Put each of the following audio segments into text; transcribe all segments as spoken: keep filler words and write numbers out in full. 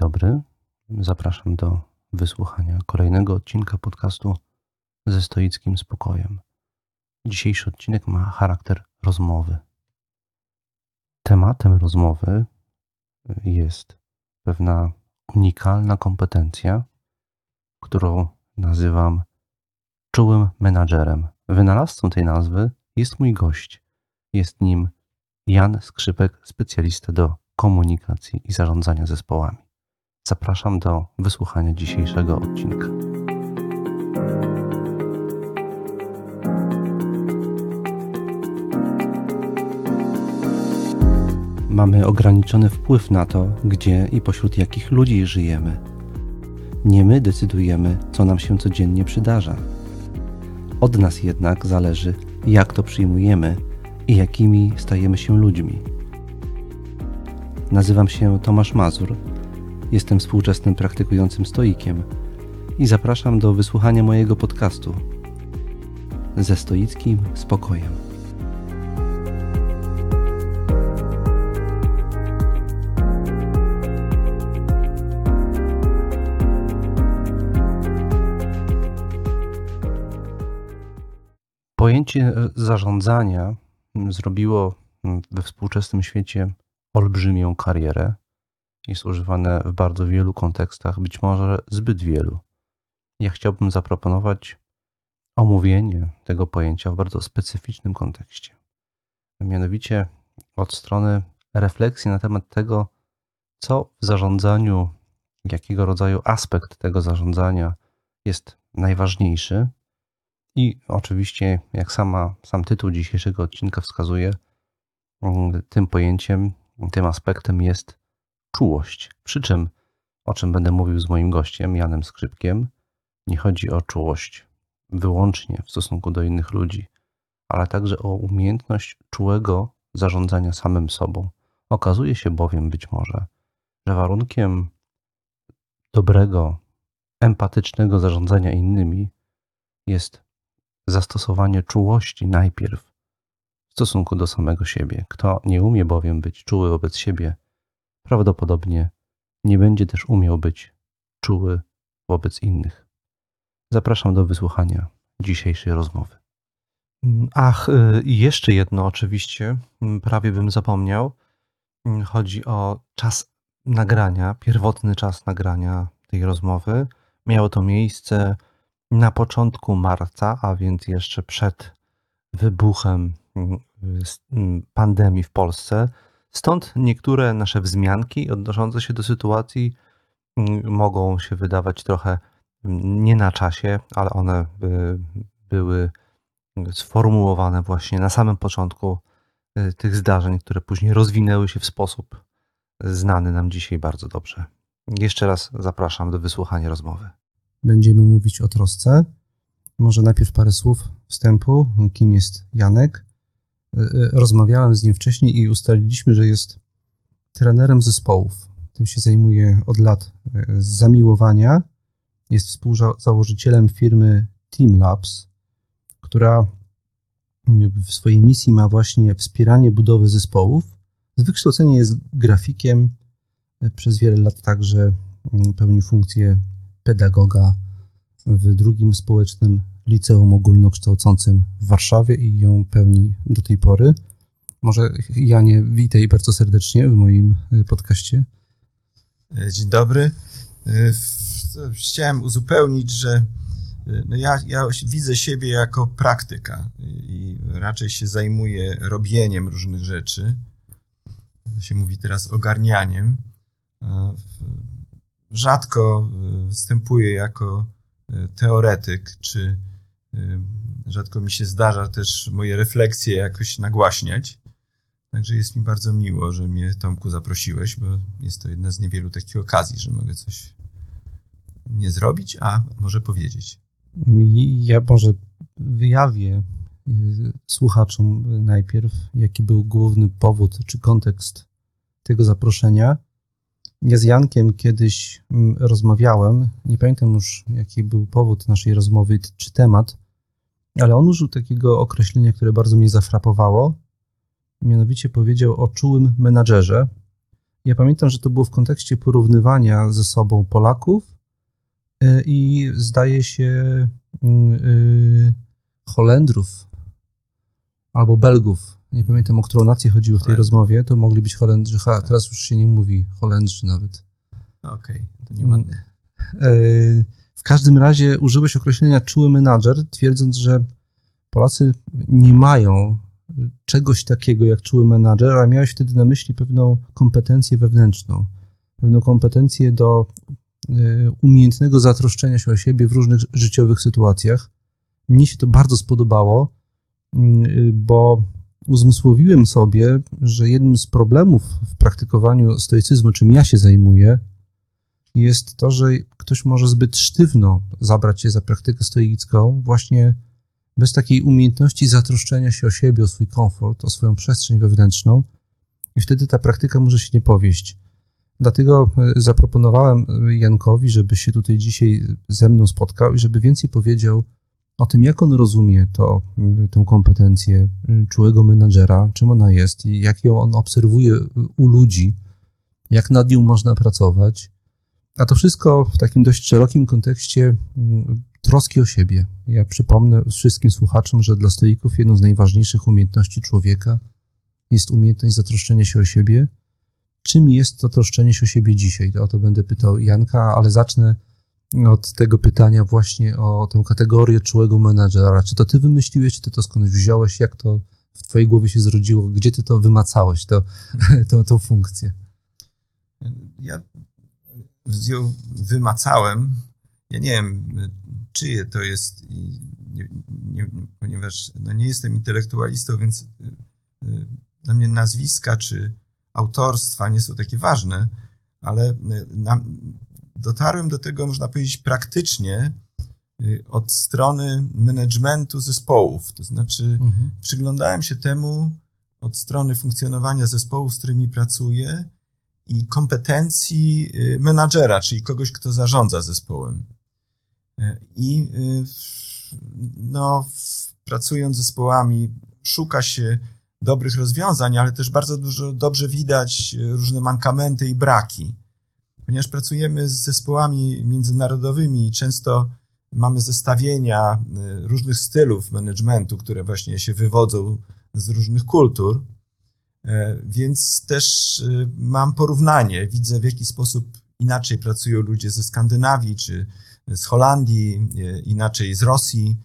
dobry. Zapraszam do wysłuchania kolejnego odcinka podcastu ze stoickim spokojem. Dzisiejszy odcinek ma charakter rozmowy. Tematem rozmowy jest pewna unikalna kompetencja, którą nazywam czułym menadżerem. Wynalazcą tej nazwy jest mój gość. Jest nim Jan Skrzypek, specjalista do komunikacji i zarządzania zespołami. Zapraszam do wysłuchania dzisiejszego odcinka. Mamy ograniczony wpływ na to, gdzie i pośród jakich ludzi żyjemy. Nie my decydujemy, co nam się codziennie przydarza. Od nas jednak zależy, jak to przyjmujemy i jakimi stajemy się ludźmi. Nazywam się Tomasz Mazur, jestem współczesnym praktykującym stoikiem i zapraszam do wysłuchania mojego podcastu ze stoickim spokojem. Pojęcie zarządzania zrobiło we współczesnym świecie olbrzymią karierę. Jest używane w bardzo wielu kontekstach, być może zbyt wielu. Ja chciałbym zaproponować omówienie tego pojęcia w bardzo specyficznym kontekście. Mianowicie od strony refleksji na temat tego, co w zarządzaniu, jakiego rodzaju aspekt tego zarządzania jest najważniejszy. I oczywiście, jak sama, sam tytuł dzisiejszego odcinka wskazuje, tym pojęciem, tym aspektem jest czułość. Przy czym, o czym będę mówił z moim gościem, Janem Skrzypkiem, nie chodzi o czułość wyłącznie w stosunku do innych ludzi, ale także o umiejętność czułego zarządzania samym sobą. Okazuje się bowiem być może, że warunkiem dobrego, empatycznego zarządzania innymi jest zastosowanie czułości najpierw w stosunku do samego siebie. Kto nie umie bowiem być czuły wobec siebie, prawdopodobnie nie będzie też umiał być czuły wobec innych. Zapraszam do wysłuchania dzisiejszej rozmowy. Ach, jeszcze jedno oczywiście, prawie bym zapomniał. Chodzi o czas nagrania, pierwotny czas nagrania tej rozmowy. Miało to miejsce na początku marca, a więc jeszcze przed wybuchem pandemii w Polsce. Stąd niektóre nasze wzmianki odnoszące się do sytuacji mogą się wydawać trochę nie na czasie, ale one były sformułowane właśnie na samym początku tych zdarzeń, które później rozwinęły się w sposób znany nam dzisiaj bardzo dobrze. Jeszcze raz zapraszam do wysłuchania rozmowy. Będziemy mówić o trosce. Może najpierw parę słów wstępu, kim jest Janek. Rozmawiałem z nim wcześniej i ustaliliśmy, że jest trenerem zespołów. Tym się zajmuje od lat z zamiłowania. Jest współzałożycielem firmy Team Labs, która w swojej misji ma właśnie wspieranie budowy zespołów. Z wykształcenia jest grafikiem. Przez wiele lat także pełnił funkcję pedagoga w drugim społecznym liceum ogólnokształcącym w Warszawie i ją pełni do tej pory. Może Janie, witaj bardzo serdecznie w moim podcaście. Dzień dobry. Chciałem uzupełnić, że ja, ja widzę siebie jako praktyka i raczej się zajmuję robieniem różnych rzeczy. To się mówi teraz ogarnianiem. Rzadko występuję jako teoretyk, czy rzadko mi się zdarza też moje refleksje jakoś nagłaśniać. Także jest mi bardzo miło, że mnie, Tomku, zaprosiłeś, bo jest to jedna z niewielu takich okazji, że mogę coś nie zrobić, a może powiedzieć. Ja może wyjawię słuchaczom najpierw, jaki był główny powód czy kontekst tego zaproszenia. Ja z Jankiem kiedyś rozmawiałem, nie pamiętam już, jaki był powód naszej rozmowy czy temat, ale on użył takiego określenia, które bardzo mnie zafrapowało, mianowicie powiedział o czułym menadżerze. Ja pamiętam, że to było w kontekście porównywania ze sobą Polaków i zdaje się Holendrów albo Belgów. Nie pamiętam, o którą nację chodziło w tej rozmowie, to mogli być Holendrzy, ha, teraz już się nie mówi Holendrzy nawet. Okej, to nie ładne. W każdym razie użyłeś określenia czuły menadżer, twierdząc, że Polacy nie mają czegoś takiego jak czuły menadżer, a miałeś wtedy na myśli pewną kompetencję wewnętrzną, pewną kompetencję do umiejętnego zatroszczenia się o siebie w różnych życiowych sytuacjach. Mnie się to bardzo spodobało, bo uzmysłowiłem sobie, że jednym z problemów w praktykowaniu stoicyzmu, czym ja się zajmuję, jest to, że ktoś może zbyt sztywno zabrać się za praktykę stoicką, właśnie bez takiej umiejętności zatroszczenia się o siebie, o swój komfort, o swoją przestrzeń wewnętrzną, i wtedy ta praktyka może się nie powieść. Dlatego zaproponowałem Jankowi, żeby się tutaj dzisiaj ze mną spotkał i żeby więcej powiedział o tym, jak on rozumie to, tę kompetencję czułego menadżera, czym ona jest i jak ją on obserwuje u ludzi, jak nad nią można pracować. A to wszystko w takim dość szerokim kontekście troski o siebie. Ja przypomnę wszystkim słuchaczom, że dla stoików jedną z najważniejszych umiejętności człowieka jest umiejętność zatroszczenia się o siebie. Czym jest to troszczenie się o siebie dzisiaj? O to będę pytał Janka, ale zacznę od tego pytania właśnie o tę kategorię czułego menadżera. Czy to ty wymyśliłeś, czy ty to skądś wziąłeś? Jak to w twojej głowie się zrodziło? Gdzie ty to wymacałeś, to, to, tą funkcję? Ja ją wymacałem. Ja nie wiem, czyje to jest, i nie, nie, ponieważ no nie jestem intelektualistą, więc dla mnie nazwiska czy autorstwa nie są takie ważne, ale na, dotarłem do tego, można powiedzieć, praktycznie od strony managementu zespołów. To znaczy mhm. przyglądałem się temu od strony funkcjonowania zespołów, z którymi pracuję, i kompetencji menadżera, czyli kogoś, kto zarządza zespołem. I no, pracując z zespołami, szuka się dobrych rozwiązań, ale też bardzo dużo dobrze widać różne mankamenty i braki. Ponieważ pracujemy z zespołami międzynarodowymi i często mamy zestawienia różnych stylów managementu, które właśnie się wywodzą z różnych kultur, więc też mam porównanie, widzę, w jaki sposób inaczej pracują ludzie ze Skandynawii, czy z Holandii, inaczej z Rosji,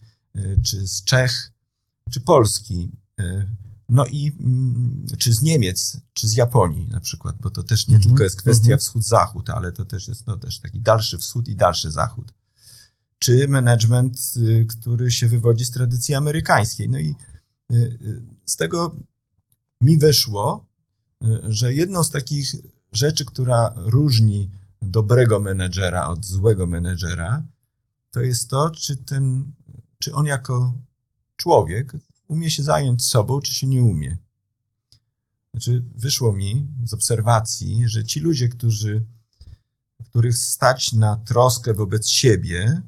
czy z Czech, czy Polski, no i czy z Niemiec, czy z Japonii na przykład, bo to też nie mm-hmm. tylko jest kwestia mm-hmm. wschód-zachód, ale to też jest no, też taki dalszy wschód i dalszy zachód, czy management, który się wywodzi z tradycji amerykańskiej. No i z tego mi weszło, że jedną z takich rzeczy, która różni dobrego menedżera od złego menedżera, to jest to, czy ten, czy on jako człowiek umie się zająć sobą, czy się nie umie. Znaczy, wyszło mi z obserwacji, że ci ludzie, którzy, których stać na troskę wobec siebie,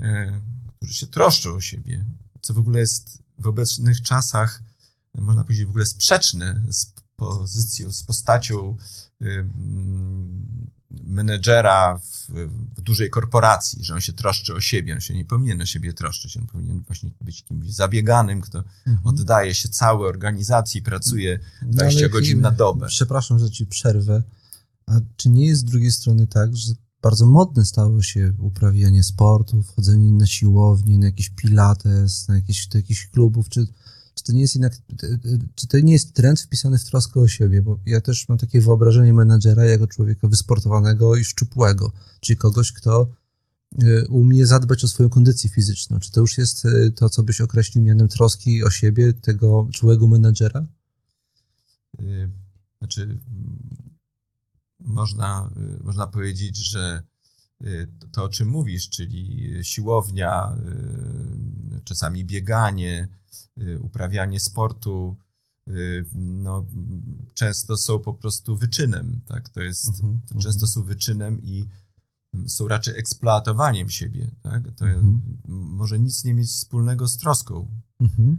e, którzy się troszczą o siebie, co w ogóle jest w obecnych czasach, można powiedzieć, w ogóle sprzeczne z pozycją, z postacią y, menedżera w, w dużej korporacji, że on się troszczy o siebie, on się nie powinien o siebie troszczyć, on powinien właśnie być kimś zabieganym, kto mhm. oddaje się całej organizacji, pracuje dwadzieścia no, godzin na dobę. Przepraszam, że ci przerwę, a czy nie jest z drugiej strony tak, że bardzo modne stało się uprawianie sportu, wchodzenie na siłownię, na jakiś pilates, na jakieś, do jakichś klubów, czy Czy to nie jest jednak, czy to nie jest trend wpisany w troskę o siebie? Bo ja też mam takie wyobrażenie menadżera jako człowieka wysportowanego i szczupłego, czyli kogoś, kto umie zadbać o swoją kondycję fizyczną. Czy to już jest to, co byś określił mianem troski o siebie, tego czułego menadżera? Znaczy, można, można powiedzieć, że to, o czym mówisz, czyli siłownia, czasami bieganie, uprawianie sportu, no, często są po prostu wyczynem, tak? To jest, mhm, to często są wyczynem i są raczej eksploatowaniem siebie, tak? To mhm. może nic nie mieć wspólnego z troską. Mhm.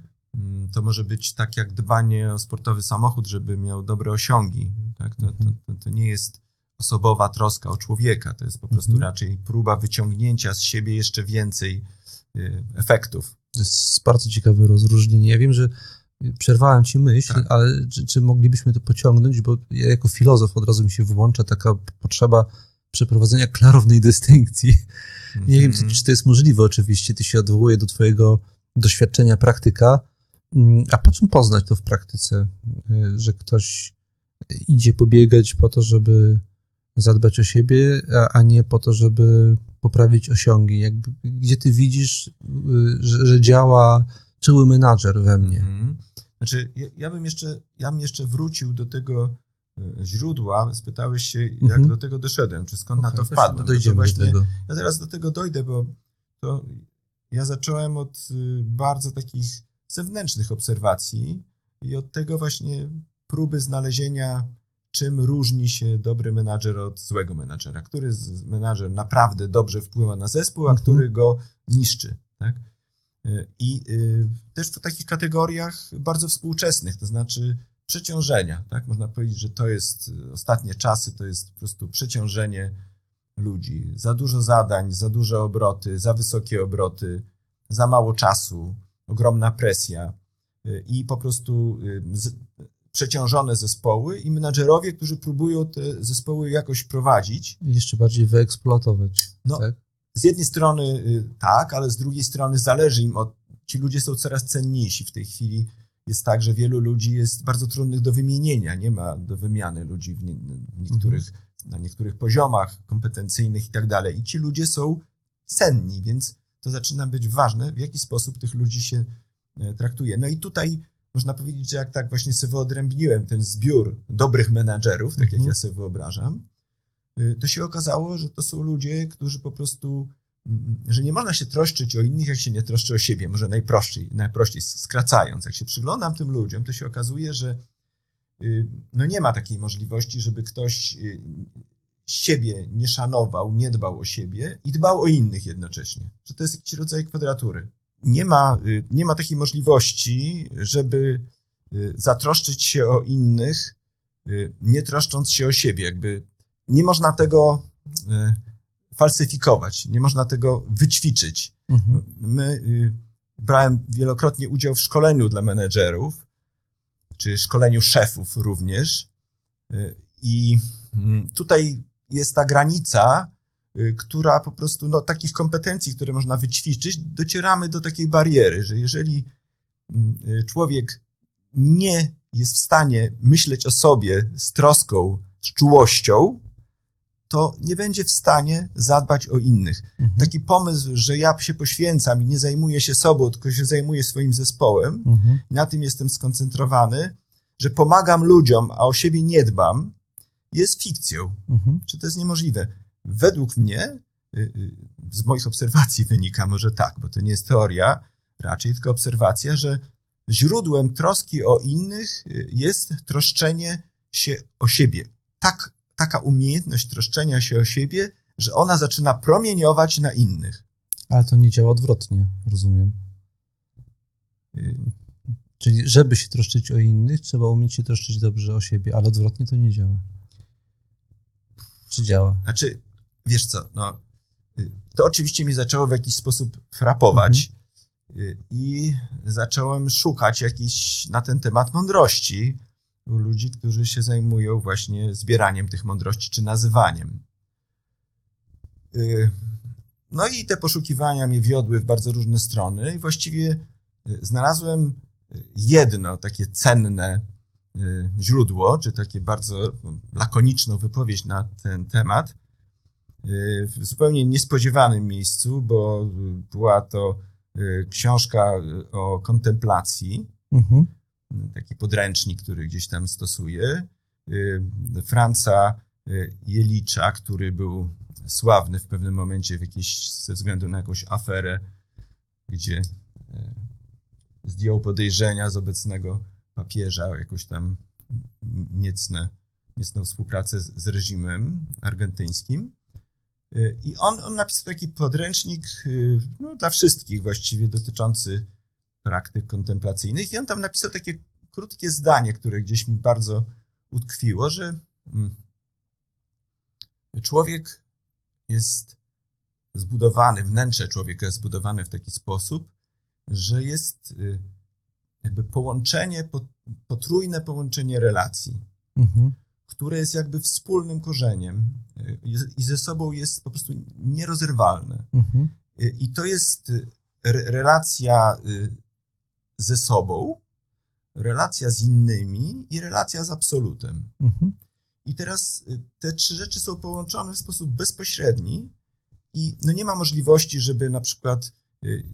To może być tak jak dbanie o sportowy samochód, żeby miał dobre osiągi. tak? To, to, to, to nie jest osobowa troska o człowieka, to jest po prostu mhm. raczej próba wyciągnięcia z siebie jeszcze więcej y, efektów. To jest bardzo ciekawe rozróżnienie. Ja wiem, że przerwałem ci myśl, tak. ale czy, czy moglibyśmy to pociągnąć, bo ja jako filozof od razu mi się wyłącza taka potrzeba przeprowadzenia klarownej dystynkcji. Mm-hmm. Nie wiem, czy to jest możliwe oczywiście, ty się odwołuje do twojego doświadczenia praktyka, a po czym poznać to w praktyce, że ktoś idzie pobiegać po to, żeby zadbać o siebie, a, a nie po to, żeby poprawić osiągi. Jakby, gdzie ty widzisz, że, że działa czuły menadżer we mnie? Mm-hmm. Znaczy, ja, ja, bym jeszcze, ja bym jeszcze wrócił do tego źródła, spytałeś się, jak mm-hmm. do tego doszedłem, czy skąd okay, na to wpadłem. Dojdziemy to właśnie, do tego. Ja zaraz do tego dojdę, bo to ja zacząłem od bardzo takich zewnętrznych obserwacji i od tego właśnie próby znalezienia, czym różni się dobry menadżer od złego menadżera. Który menadżer naprawdę dobrze wpływa na zespół, a mm-hmm. który go niszczy, tak? I y, też w takich kategoriach bardzo współczesnych, to znaczy przeciążenia, tak? Można powiedzieć, że to jest ostatnie czasy, to jest po prostu przeciążenie ludzi. Za dużo zadań, za duże obroty, za wysokie obroty, za mało czasu, ogromna presja y, i po prostu y, z, przeciążone zespoły i menadżerowie, którzy próbują te zespoły jakoś prowadzić. I jeszcze bardziej wyeksploatować, no, tak? Z jednej strony tak, ale z drugiej strony zależy im od... Ci ludzie są coraz cenniejsi w tej chwili. Jest tak, że wielu ludzi jest bardzo trudnych do wymienienia. Nie ma do wymiany ludzi w niektórych, mm-hmm. na niektórych poziomach kompetencyjnych i tak dalej. I ci ludzie są cenni, więc to zaczyna być ważne, w jaki sposób tych ludzi się traktuje. No i tutaj można powiedzieć, że jak tak właśnie sobie wyodrębniłem ten zbiór dobrych menadżerów, tak mm-hmm. jak ja sobie wyobrażam, to się okazało, że to są ludzie, którzy po prostu, że nie można się troszczyć o innych, jak się nie troszczy o siebie, może najprościej, najprościej skracając. Jak się przyglądam tym ludziom, to się okazuje, że no nie ma takiej możliwości, żeby ktoś siebie nie szanował, nie dbał o siebie i dbał o innych jednocześnie. Że to jest jakiś rodzaj kwadratury. Nie ma, nie ma takiej możliwości, żeby zatroszczyć się o innych, nie troszcząc się o siebie, jakby nie można tego y, falsyfikować, nie można tego wyćwiczyć. Mhm. My, y, brałem wielokrotnie udział w szkoleniu dla menedżerów, czy szkoleniu szefów również. Y, I y, tutaj jest ta granica, y, która po prostu, no, takich kompetencji, które można wyćwiczyć, docieramy do takiej bariery, że jeżeli y, człowiek nie jest w stanie myśleć o sobie z troską, z czułością, to nie będzie w stanie zadbać o innych. Mhm. Taki pomysł, że ja się poświęcam i nie zajmuję się sobą, tylko się zajmuję swoim zespołem, mhm. na tym jestem skoncentrowany, że pomagam ludziom, a o siebie nie dbam, jest fikcją. Mhm. Czy to jest niemożliwe? Według mnie, z moich obserwacji wynika może tak, bo to nie jest teoria, raczej tylko obserwacja, że źródłem troski o innych jest troszczenie się o siebie. Tak, taka umiejętność troszczenia się o siebie, że ona zaczyna promieniować na innych. Ale to nie działa odwrotnie, rozumiem. Y- Czyli żeby się troszczyć o innych, trzeba umieć się troszczyć dobrze o siebie, ale odwrotnie to nie działa. Czy działa? Znaczy, wiesz co, no, to oczywiście mnie zaczęło w jakiś sposób frapować mhm. y- i zacząłem szukać jakichś na ten temat mądrości, ludzi, którzy się zajmują właśnie zbieraniem tych mądrości, czy nazywaniem. No i te poszukiwania mnie wiodły w bardzo różne strony i właściwie znalazłem jedno takie cenne źródło, czy takie bardzo lakoniczną wypowiedź na ten temat w zupełnie niespodziewanym miejscu, bo była to książka o kontemplacji, mhm. taki podręcznik, który gdzieś tam stosuje. Franca Jelicza, który był sławny w pewnym momencie w jakiejś, ze względu na jakąś aferę, gdzie zdjął podejrzenia z obecnego papieża o jakąś tam niecne, niecną współpracę z, z reżimem argentyńskim. I on, on napisał taki podręcznik, no, dla wszystkich właściwie, dotyczący praktyk kontemplacyjnych i on tam napisał takie krótkie zdanie, które gdzieś mi bardzo utkwiło, że Człowiek jest zbudowany, wnętrze człowieka jest zbudowane w taki sposób, że jest jakby połączenie, potrójne połączenie relacji, mhm. które jest jakby wspólnym korzeniem i ze sobą jest po prostu nierozerwalne. Mhm. I to jest relacja ze sobą, relacja z innymi i relacja z absolutem. Mhm. I teraz te trzy rzeczy są połączone w sposób bezpośredni i no nie ma możliwości, żeby na przykład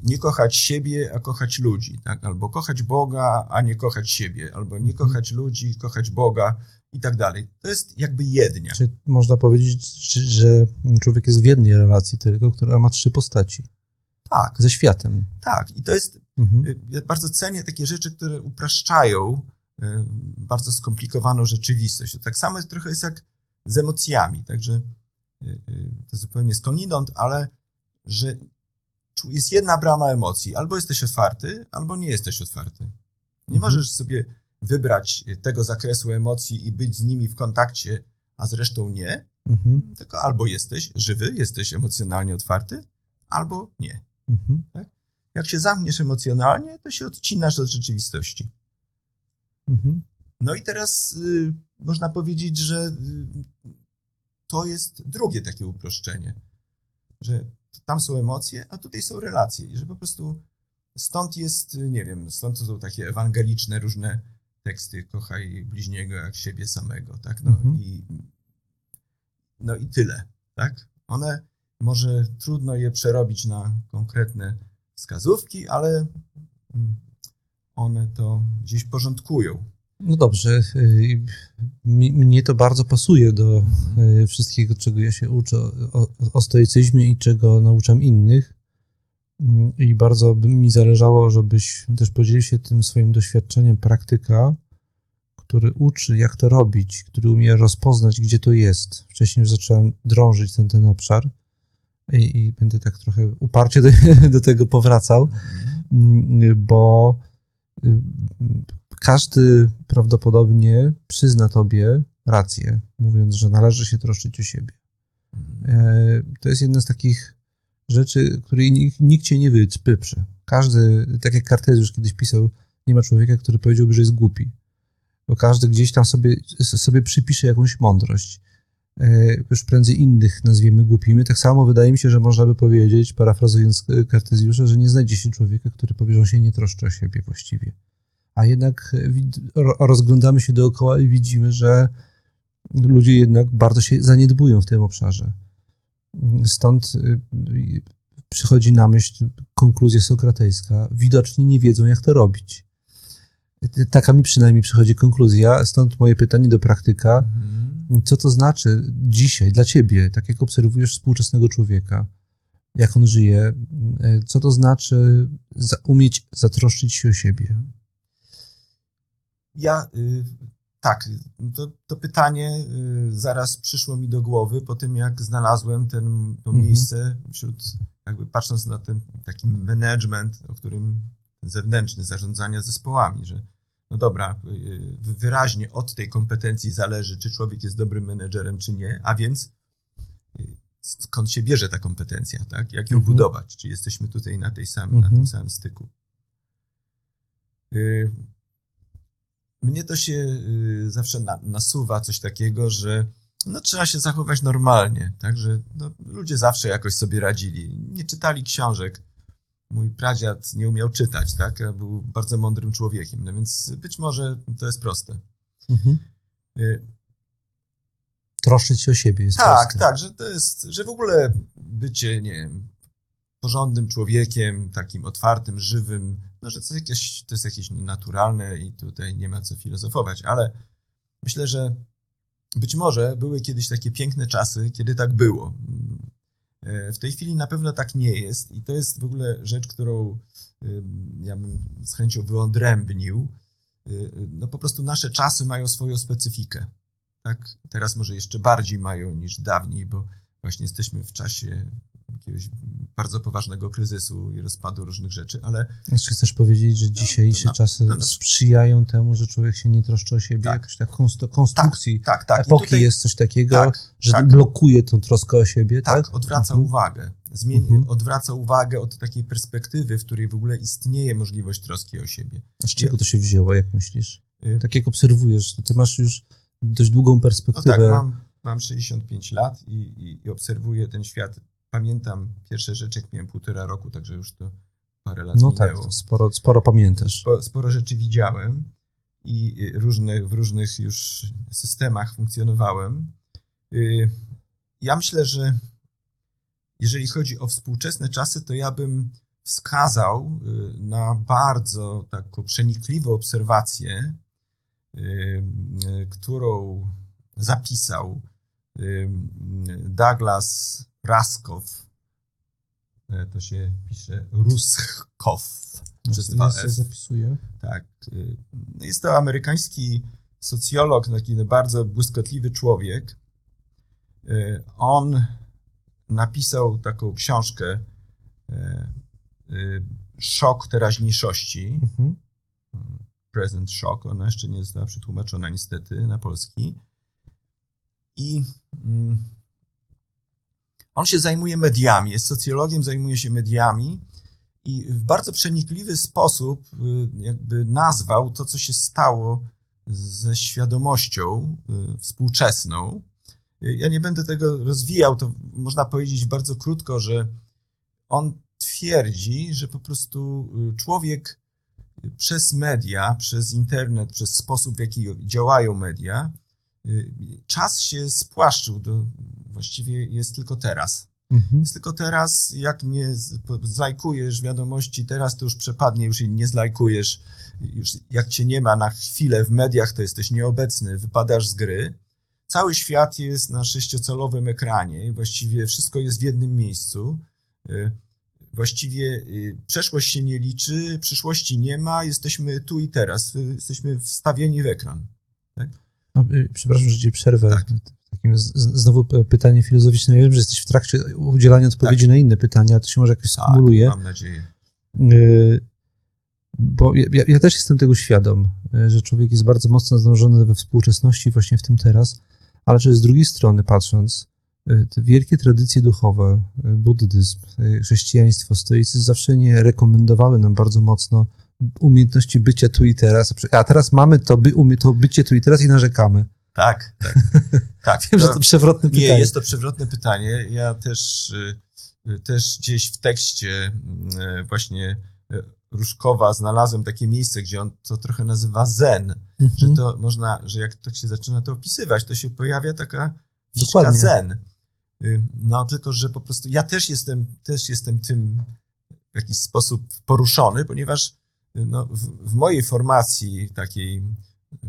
nie kochać siebie, a kochać ludzi, tak? Albo kochać Boga, a nie kochać siebie, albo nie kochać ludzi, kochać Boga i tak dalej. To jest jakby jednia. Czyli można powiedzieć, że człowiek jest w jednej relacji tylko, która ma trzy postaci. Tak. Ze światem. Tak. I to jest, mhm. ja bardzo cenię takie rzeczy, które upraszczają bardzo skomplikowaną rzeczywistość. To tak samo trochę jest jak z emocjami, także to zupełnie skądinąd, ale że jest jedna brama emocji. Albo jesteś otwarty, albo nie jesteś otwarty. Nie mhm. możesz sobie wybrać tego zakresu emocji i być z nimi w kontakcie, a zresztą nie. Mhm. Tylko albo jesteś żywy, jesteś emocjonalnie otwarty, albo nie. Mhm. Tak? Jak się zamkniesz emocjonalnie, to się odcinasz od rzeczywistości. Mhm. No i teraz y, można powiedzieć, że y, to jest drugie takie uproszczenie, że tam są emocje, a tutaj są relacje i że po prostu stąd jest, nie wiem, stąd są takie ewangeliczne różne teksty, kochaj bliźniego jak siebie samego, tak, no, mhm. i, no i tyle, tak, one może trudno je przerobić na konkretne wskazówki, ale one to gdzieś porządkują. No dobrze, mnie to bardzo pasuje do wszystkiego, czego ja się uczę o, o stoicyzmie i czego nauczam innych i bardzo by mi zależało, żebyś też podzielił się tym swoim doświadczeniem praktyka, który uczy jak to robić, który umie rozpoznać, gdzie to jest. Wcześniej już zacząłem drążyć ten, ten obszar i, i będę tak trochę uparcie do, do tego powracał, bo każdy prawdopodobnie przyzna tobie rację, mówiąc, że należy się troszczyć o siebie. To jest jedna z takich rzeczy, której nikt, nikt cię nie wypyprze. Każdy, tak jak Kartezjusz kiedyś pisał, nie ma człowieka, który powiedziałby, że jest głupi. Bo każdy gdzieś tam sobie, sobie przypisze jakąś mądrość. Już prędzej innych nazwiemy głupimi. Tak samo wydaje mi się, że można by powiedzieć, parafrazując Kartezjusza, że nie znajdzie się człowieka, który powie, że się nie troszczy o siebie właściwie. A jednak rozglądamy się dookoła i widzimy, że ludzie jednak bardzo się zaniedbują w tym obszarze. Stąd przychodzi na myśl konkluzja sokratejska. Widocznie nie wiedzą, jak to robić. Taka mi przynajmniej przychodzi konkluzja, stąd moje pytanie do praktyka. Co to znaczy dzisiaj dla ciebie, tak jak obserwujesz współczesnego człowieka, jak on żyje, co to znaczy umieć zatroszczyć się o siebie? Ja, y, tak, to, to pytanie y, zaraz przyszło mi do głowy po tym, jak znalazłem ten, to mhm. miejsce wśród, jakby patrząc na ten taki management, o którym zewnętrzny, zarządzania zespołami, że no dobra, y, wyraźnie od tej kompetencji zależy, czy człowiek jest dobrym menedżerem, czy nie, a więc y, skąd się bierze ta kompetencja, tak? Jak ją mhm. budować? Czy jesteśmy tutaj na tej samej, mhm. na tym samym styku? Y, Mnie to się zawsze nasuwa coś takiego, że no, trzeba się zachować normalnie, tak, że no, ludzie zawsze jakoś sobie radzili, nie czytali książek. Mój pradziad nie umiał czytać, tak, a był bardzo mądrym człowiekiem, no więc być może to jest proste. Mhm. Y- Troszczyć się o siebie jest tak, proste. Tak, że to jest, że w ogóle bycie, nie wiem, porządnym człowiekiem, takim otwartym, żywym, no, że to jest, jakieś, to jest jakieś naturalne i tutaj nie ma co filozofować, ale myślę, że być może były kiedyś takie piękne czasy, kiedy tak było. W tej chwili na pewno tak nie jest i to jest w ogóle rzecz, którą ja bym z chęcią wyodrębnił. No po prostu nasze czasy mają swoją specyfikę. Tak? Teraz może jeszcze bardziej mają niż dawniej, bo właśnie jesteśmy w czasie jakiegoś bardzo poważnego kryzysu i rozpadu różnych rzeczy, ale... Czy chcesz powiedzieć, że dzisiejsze no, no, czasy no, no. sprzyjają temu, że człowiek się nie troszczy o siebie? Tak. Jakoś tak konstrukcji tak, tak, tak. epoki tutaj, jest coś takiego, tak, że tak. blokuje tą troskę o siebie, tak? Tak, odwraca mhm. uwagę. Zmieni, mhm. Odwraca uwagę od takiej perspektywy, w której w ogóle istnieje możliwość troski o siebie. A z czego to się wzięło, jak myślisz? Y- tak jak obserwujesz, ty masz już dość długą perspektywę. No tak, mam, mam sześćdziesiąt pięć lat i, i, i obserwuję ten świat. Pamiętam pierwsze rzeczy, jak miałem półtora roku, także już to parę lat no minęło. No tak, sporo, sporo pamiętasz. Sporo, sporo rzeczy widziałem i różnych, w różnych już systemach funkcjonowałem. Ja myślę, że jeżeli chodzi o współczesne czasy, to ja bym wskazał na bardzo taką przenikliwą obserwację, którą zapisał Douglas Rushkoff, to się pisze Rushkoff. Ja się zapisuję. Tak. Jest to amerykański socjolog, taki bardzo błyskotliwy człowiek. On napisał taką książkę Szok teraźniejszości. Mhm. Present Shock. Ona jeszcze nie została przetłumaczona niestety na polski. I mm, on się zajmuje mediami, jest socjologiem, zajmuje się mediami i w bardzo przenikliwy sposób jakby nazwał to, co się stało ze świadomością współczesną. Ja nie będę tego rozwijał, to można powiedzieć bardzo krótko, że on twierdzi, że po prostu człowiek przez media, przez internet, przez sposób, w jaki działają media, czas się spłaszczył do... Właściwie jest tylko teraz. Mhm. Jest tylko teraz, jak nie zlajkujesz wiadomości, teraz to już przepadnie, już nie zlajkujesz. Już jak cię nie ma na chwilę w mediach, to jesteś nieobecny, wypadasz z gry. Cały świat jest na sześciocalowym ekranie i właściwie wszystko jest w jednym miejscu. Właściwie przeszłość się nie liczy, przyszłości nie ma, jesteśmy tu i teraz, jesteśmy wstawieni w ekran. Tak? No, przepraszam, że cię przerwę. Tak. Znowu pytanie filozoficzne. Ja wiem, że jesteś w trakcie udzielania odpowiedzi tak. na inne pytania, to się może jakoś skumuluje. Tak, mam nadzieję. Bo ja, ja też jestem tego świadom, że człowiek jest bardzo mocno zdążony we współczesności, właśnie w tym teraz, ale że z drugiej strony patrząc, te wielkie tradycje duchowe, buddyzm, chrześcijaństwo, stoicyzm zawsze nie rekomendowały nam bardzo mocno umiejętności bycia tu i teraz, a teraz mamy to, by, to bycie tu i teraz i narzekamy. Tak, tak, tak. Wiem, to, że to przewrotne pytanie. Nie, jest to przewrotne pytanie. Ja też, też gdzieś w tekście właśnie Rushkoffa znalazłem takie miejsce, gdzie on to trochę nazywa zen, mm-hmm. że to można, że jak to się zaczyna to opisywać, to się pojawia taka fiszka zen. No tylko, że po prostu ja też jestem, też jestem tym w jakiś sposób poruszony, ponieważ no, w, w mojej formacji takiej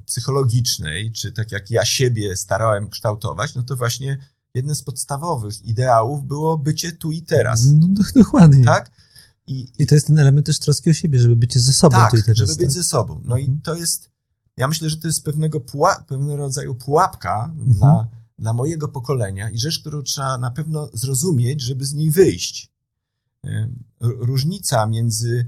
psychologicznej, czy tak jak ja siebie starałem kształtować, no to właśnie jednym z podstawowych ideałów było bycie tu i teraz. No, no dokładnie. Tak? I, I to jest ten element też troski o siebie, żeby być ze sobą tak, tu i teraz. żeby tak? być ze sobą. No mhm. i to jest, ja myślę, że to jest pewnego, puła, pewnego rodzaju pułapka mhm. dla, dla mojego pokolenia i rzecz, którą trzeba na pewno zrozumieć, żeby z niej wyjść. Różnica między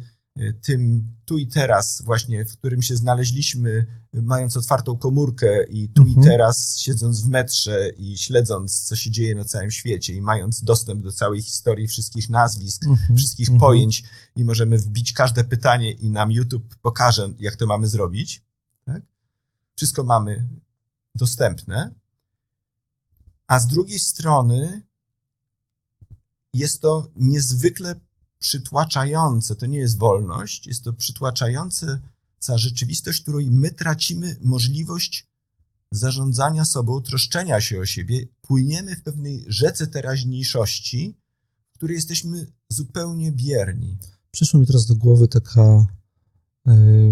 tym tu i teraz właśnie, w którym się znaleźliśmy, mając otwartą komórkę i tu mhm. i teraz, siedząc w metrze i śledząc, co się dzieje na całym świecie i mając dostęp do całej historii wszystkich nazwisk, mhm. wszystkich mhm. pojęć i możemy wbić każde pytanie i nam YouTube pokaże, jak to mamy zrobić. Tak? Wszystko mamy dostępne. A z drugiej strony jest to niezwykle przytłaczające, to nie jest wolność, jest to przytłaczające za rzeczywistość, której my tracimy możliwość zarządzania sobą, troszczenia się o siebie, płyniemy w pewnej rzece teraźniejszości, w której jesteśmy zupełnie bierni. Przyszło mi teraz do głowy taka y,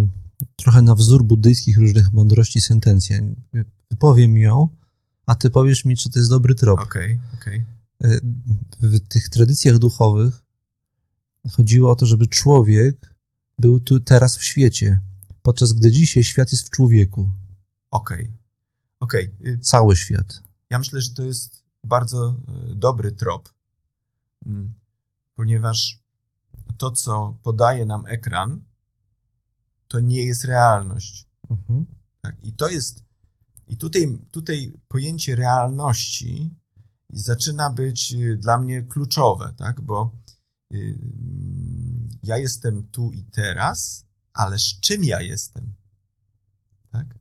trochę na wzór buddyjskich różnych mądrości sentencja. Powiem ją, a ty powiesz mi, czy to jest dobry trop. Okej, okej. Y, w tych tradycjach duchowych chodziło o to, żeby człowiek był tu teraz w świecie, podczas gdy dzisiaj świat jest w człowieku. Okej. Okej. Cały świat. Ja myślę, że to jest bardzo dobry trop. ponieważ to, co podaje nam ekran, to nie jest realność. Mhm. Tak? I to jest, i tutaj, tutaj pojęcie realności zaczyna być dla mnie kluczowe, tak? Bo y, ja jestem tu i teraz, ale z czym ja jestem? Tak?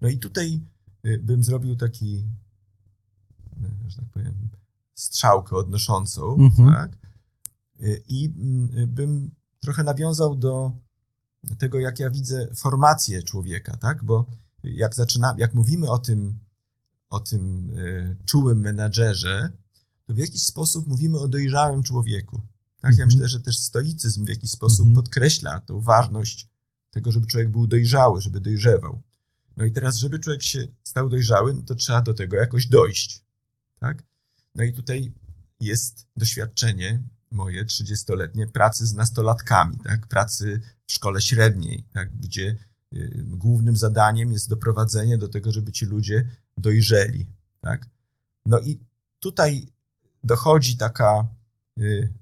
No i tutaj y, bym zrobił taki, że tak powiem, strzałkę odnoszącą, mhm. tak? Y, I y, bym trochę nawiązał do tego, jak ja widzę formację człowieka, tak? Bo jak zaczyna, jak mówimy o tym, o tym y, czułym menadżerze, to w jakiś sposób mówimy o dojrzałym człowieku. Tak? Mm-hmm. Ja myślę, że też stoicyzm w jakiś sposób mm-hmm. podkreśla tą ważność tego, żeby człowiek był dojrzały, żeby dojrzewał. No i teraz, żeby człowiek się stał dojrzały, no to trzeba do tego jakoś dojść. Tak? No i tutaj jest doświadczenie moje trzydziestoletnie pracy z nastolatkami, tak? Pracy w szkole średniej, tak? Gdzie y, głównym zadaniem jest doprowadzenie do tego, żeby ci ludzie dojrzeli, tak? No i tutaj dochodzi taka, y,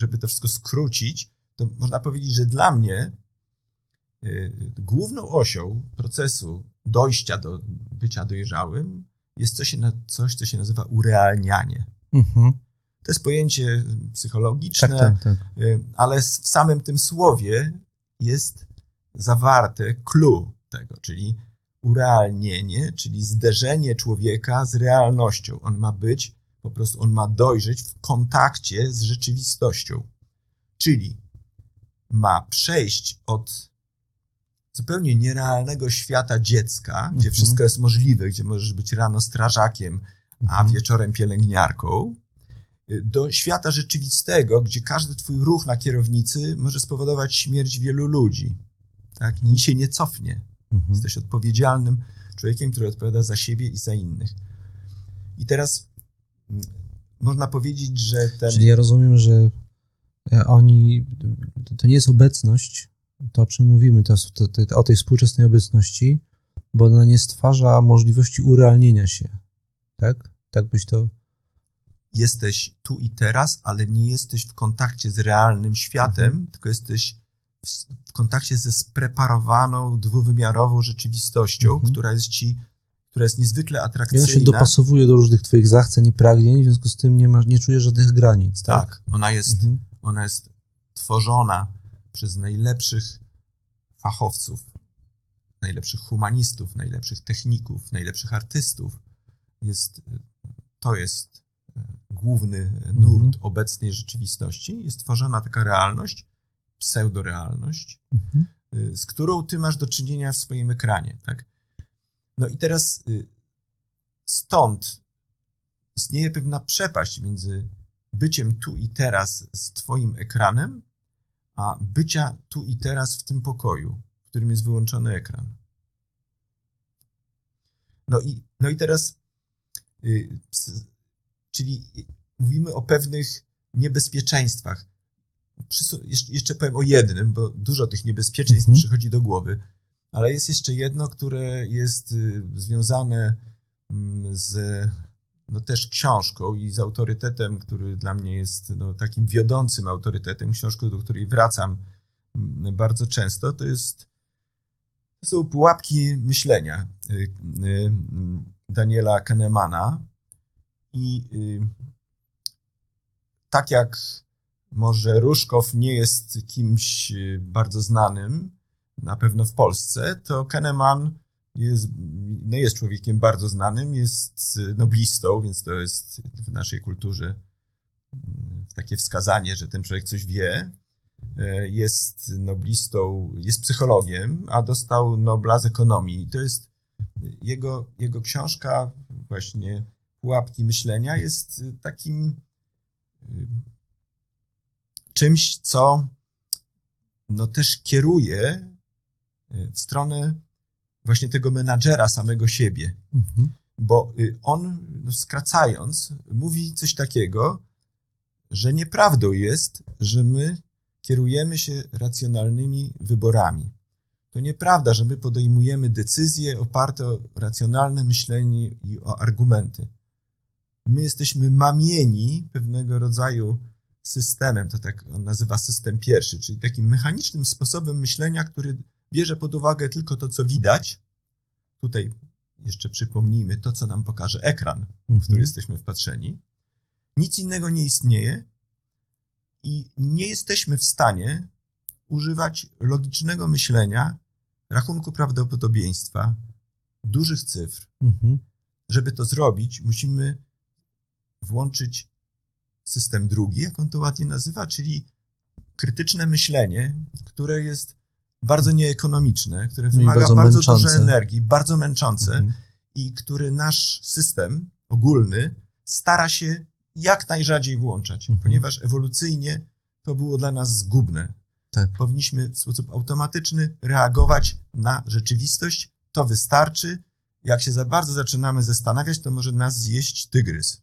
żeby to wszystko skrócić, to można powiedzieć, że dla mnie y, główną osią procesu dojścia do bycia dojrzałym jest coś, coś co się nazywa urealnianie. Mhm. To jest pojęcie psychologiczne, tak, tak, tak. ale w samym tym słowie jest zawarte clue tego, czyli urealnienie, czyli zderzenie człowieka z realnością. On ma być, po prostu on ma dojrzeć w kontakcie z rzeczywistością. Czyli ma przejść od zupełnie nierealnego świata dziecka, mhm. gdzie wszystko jest możliwe, gdzie możesz być rano strażakiem, a mhm. wieczorem pielęgniarką, do świata rzeczywistego, gdzie każdy twój ruch na kierownicy może spowodować śmierć wielu ludzi. Tak? Nikt się nie cofnie. Mhm. Jesteś odpowiedzialnym człowiekiem, który odpowiada za siebie i za innych. I teraz można powiedzieć, że ten... Czyli ja rozumiem, że oni... To nie jest obecność, to o czym mówimy, to, to, to, o tej współczesnej obecności, bo ona nie stwarza możliwości urealnienia się. Tak? Tak byś to... Jesteś tu i teraz, ale nie jesteś w kontakcie z realnym światem, mhm. tylko jesteś w, w kontakcie ze spreparowaną, dwuwymiarową rzeczywistością, mhm. która jest ci, która jest niezwykle atrakcyjna. Ona się dopasowuje do różnych twoich zachceń i pragnień, w związku z tym nie, masz, nie czujesz żadnych granic. Tak, tak ona, jest, mhm. ona jest tworzona przez najlepszych fachowców, najlepszych humanistów, najlepszych techników, najlepszych artystów. Jest, to jest główny nurt mhm. obecnej rzeczywistości, jest tworzona taka realność, pseudorealność, mhm. z którą ty masz do czynienia w swoim ekranie, tak? No i teraz stąd istnieje pewna przepaść między byciem tu i teraz z twoim ekranem, a bycia tu i teraz w tym pokoju, w którym jest wyłączony ekran. No i, no i teraz yy, ps- Czyli mówimy o pewnych niebezpieczeństwach. Przys- jeszcze powiem o jednym, bo dużo tych niebezpieczeństw mhm. przychodzi do głowy, ale jest jeszcze jedno, które jest związane z no też książką i z autorytetem, który dla mnie jest no, takim wiodącym autorytetem, książką, do której wracam bardzo często, to jest to są pułapki myślenia Daniela Kahnemana. I y, tak jak może Rushkoff nie jest kimś bardzo znanym, na pewno w Polsce, to Kahneman jest, nie jest człowiekiem bardzo znanym, jest noblistą, więc to jest w naszej kulturze takie wskazanie, że ten człowiek coś wie. Jest noblistą, jest psychologiem, a dostał Nobla z ekonomii. To jest jego, jego książka właśnie Pułapki myślenia jest takim czymś, co no też kieruje w stronę właśnie tego menadżera samego siebie. Mhm. Bo on, no skracając, mówi coś takiego, że nieprawdą jest, że my kierujemy się racjonalnymi wyborami. To nieprawda, że my podejmujemy decyzje oparte o racjonalne myślenie i o argumenty. My jesteśmy mamieni pewnego rodzaju systemem, to tak on nazywa system pierwszy, czyli takim mechanicznym sposobem myślenia, który bierze pod uwagę tylko to, co widać. Tutaj jeszcze przypomnijmy to, co nam pokaże ekran, w który jesteśmy wpatrzeni. Nic innego nie istnieje i nie jesteśmy w stanie używać logicznego myślenia, rachunku prawdopodobieństwa, dużych cyfr. Mhm. Żeby to zrobić, musimy włączyć system drugi, jak on to ładnie nazywa, czyli krytyczne myślenie, które jest bardzo nieekonomiczne, które wymaga bardzo, bardzo dużo energii, bardzo męczące mhm. i który nasz system ogólny stara się jak najrzadziej włączać, mhm. ponieważ ewolucyjnie to było dla nas zgubne. Tak. Powinniśmy w sposób automatyczny reagować na rzeczywistość. To wystarczy. Jak się za bardzo zaczynamy zastanawiać, to może nas zjeść tygrys,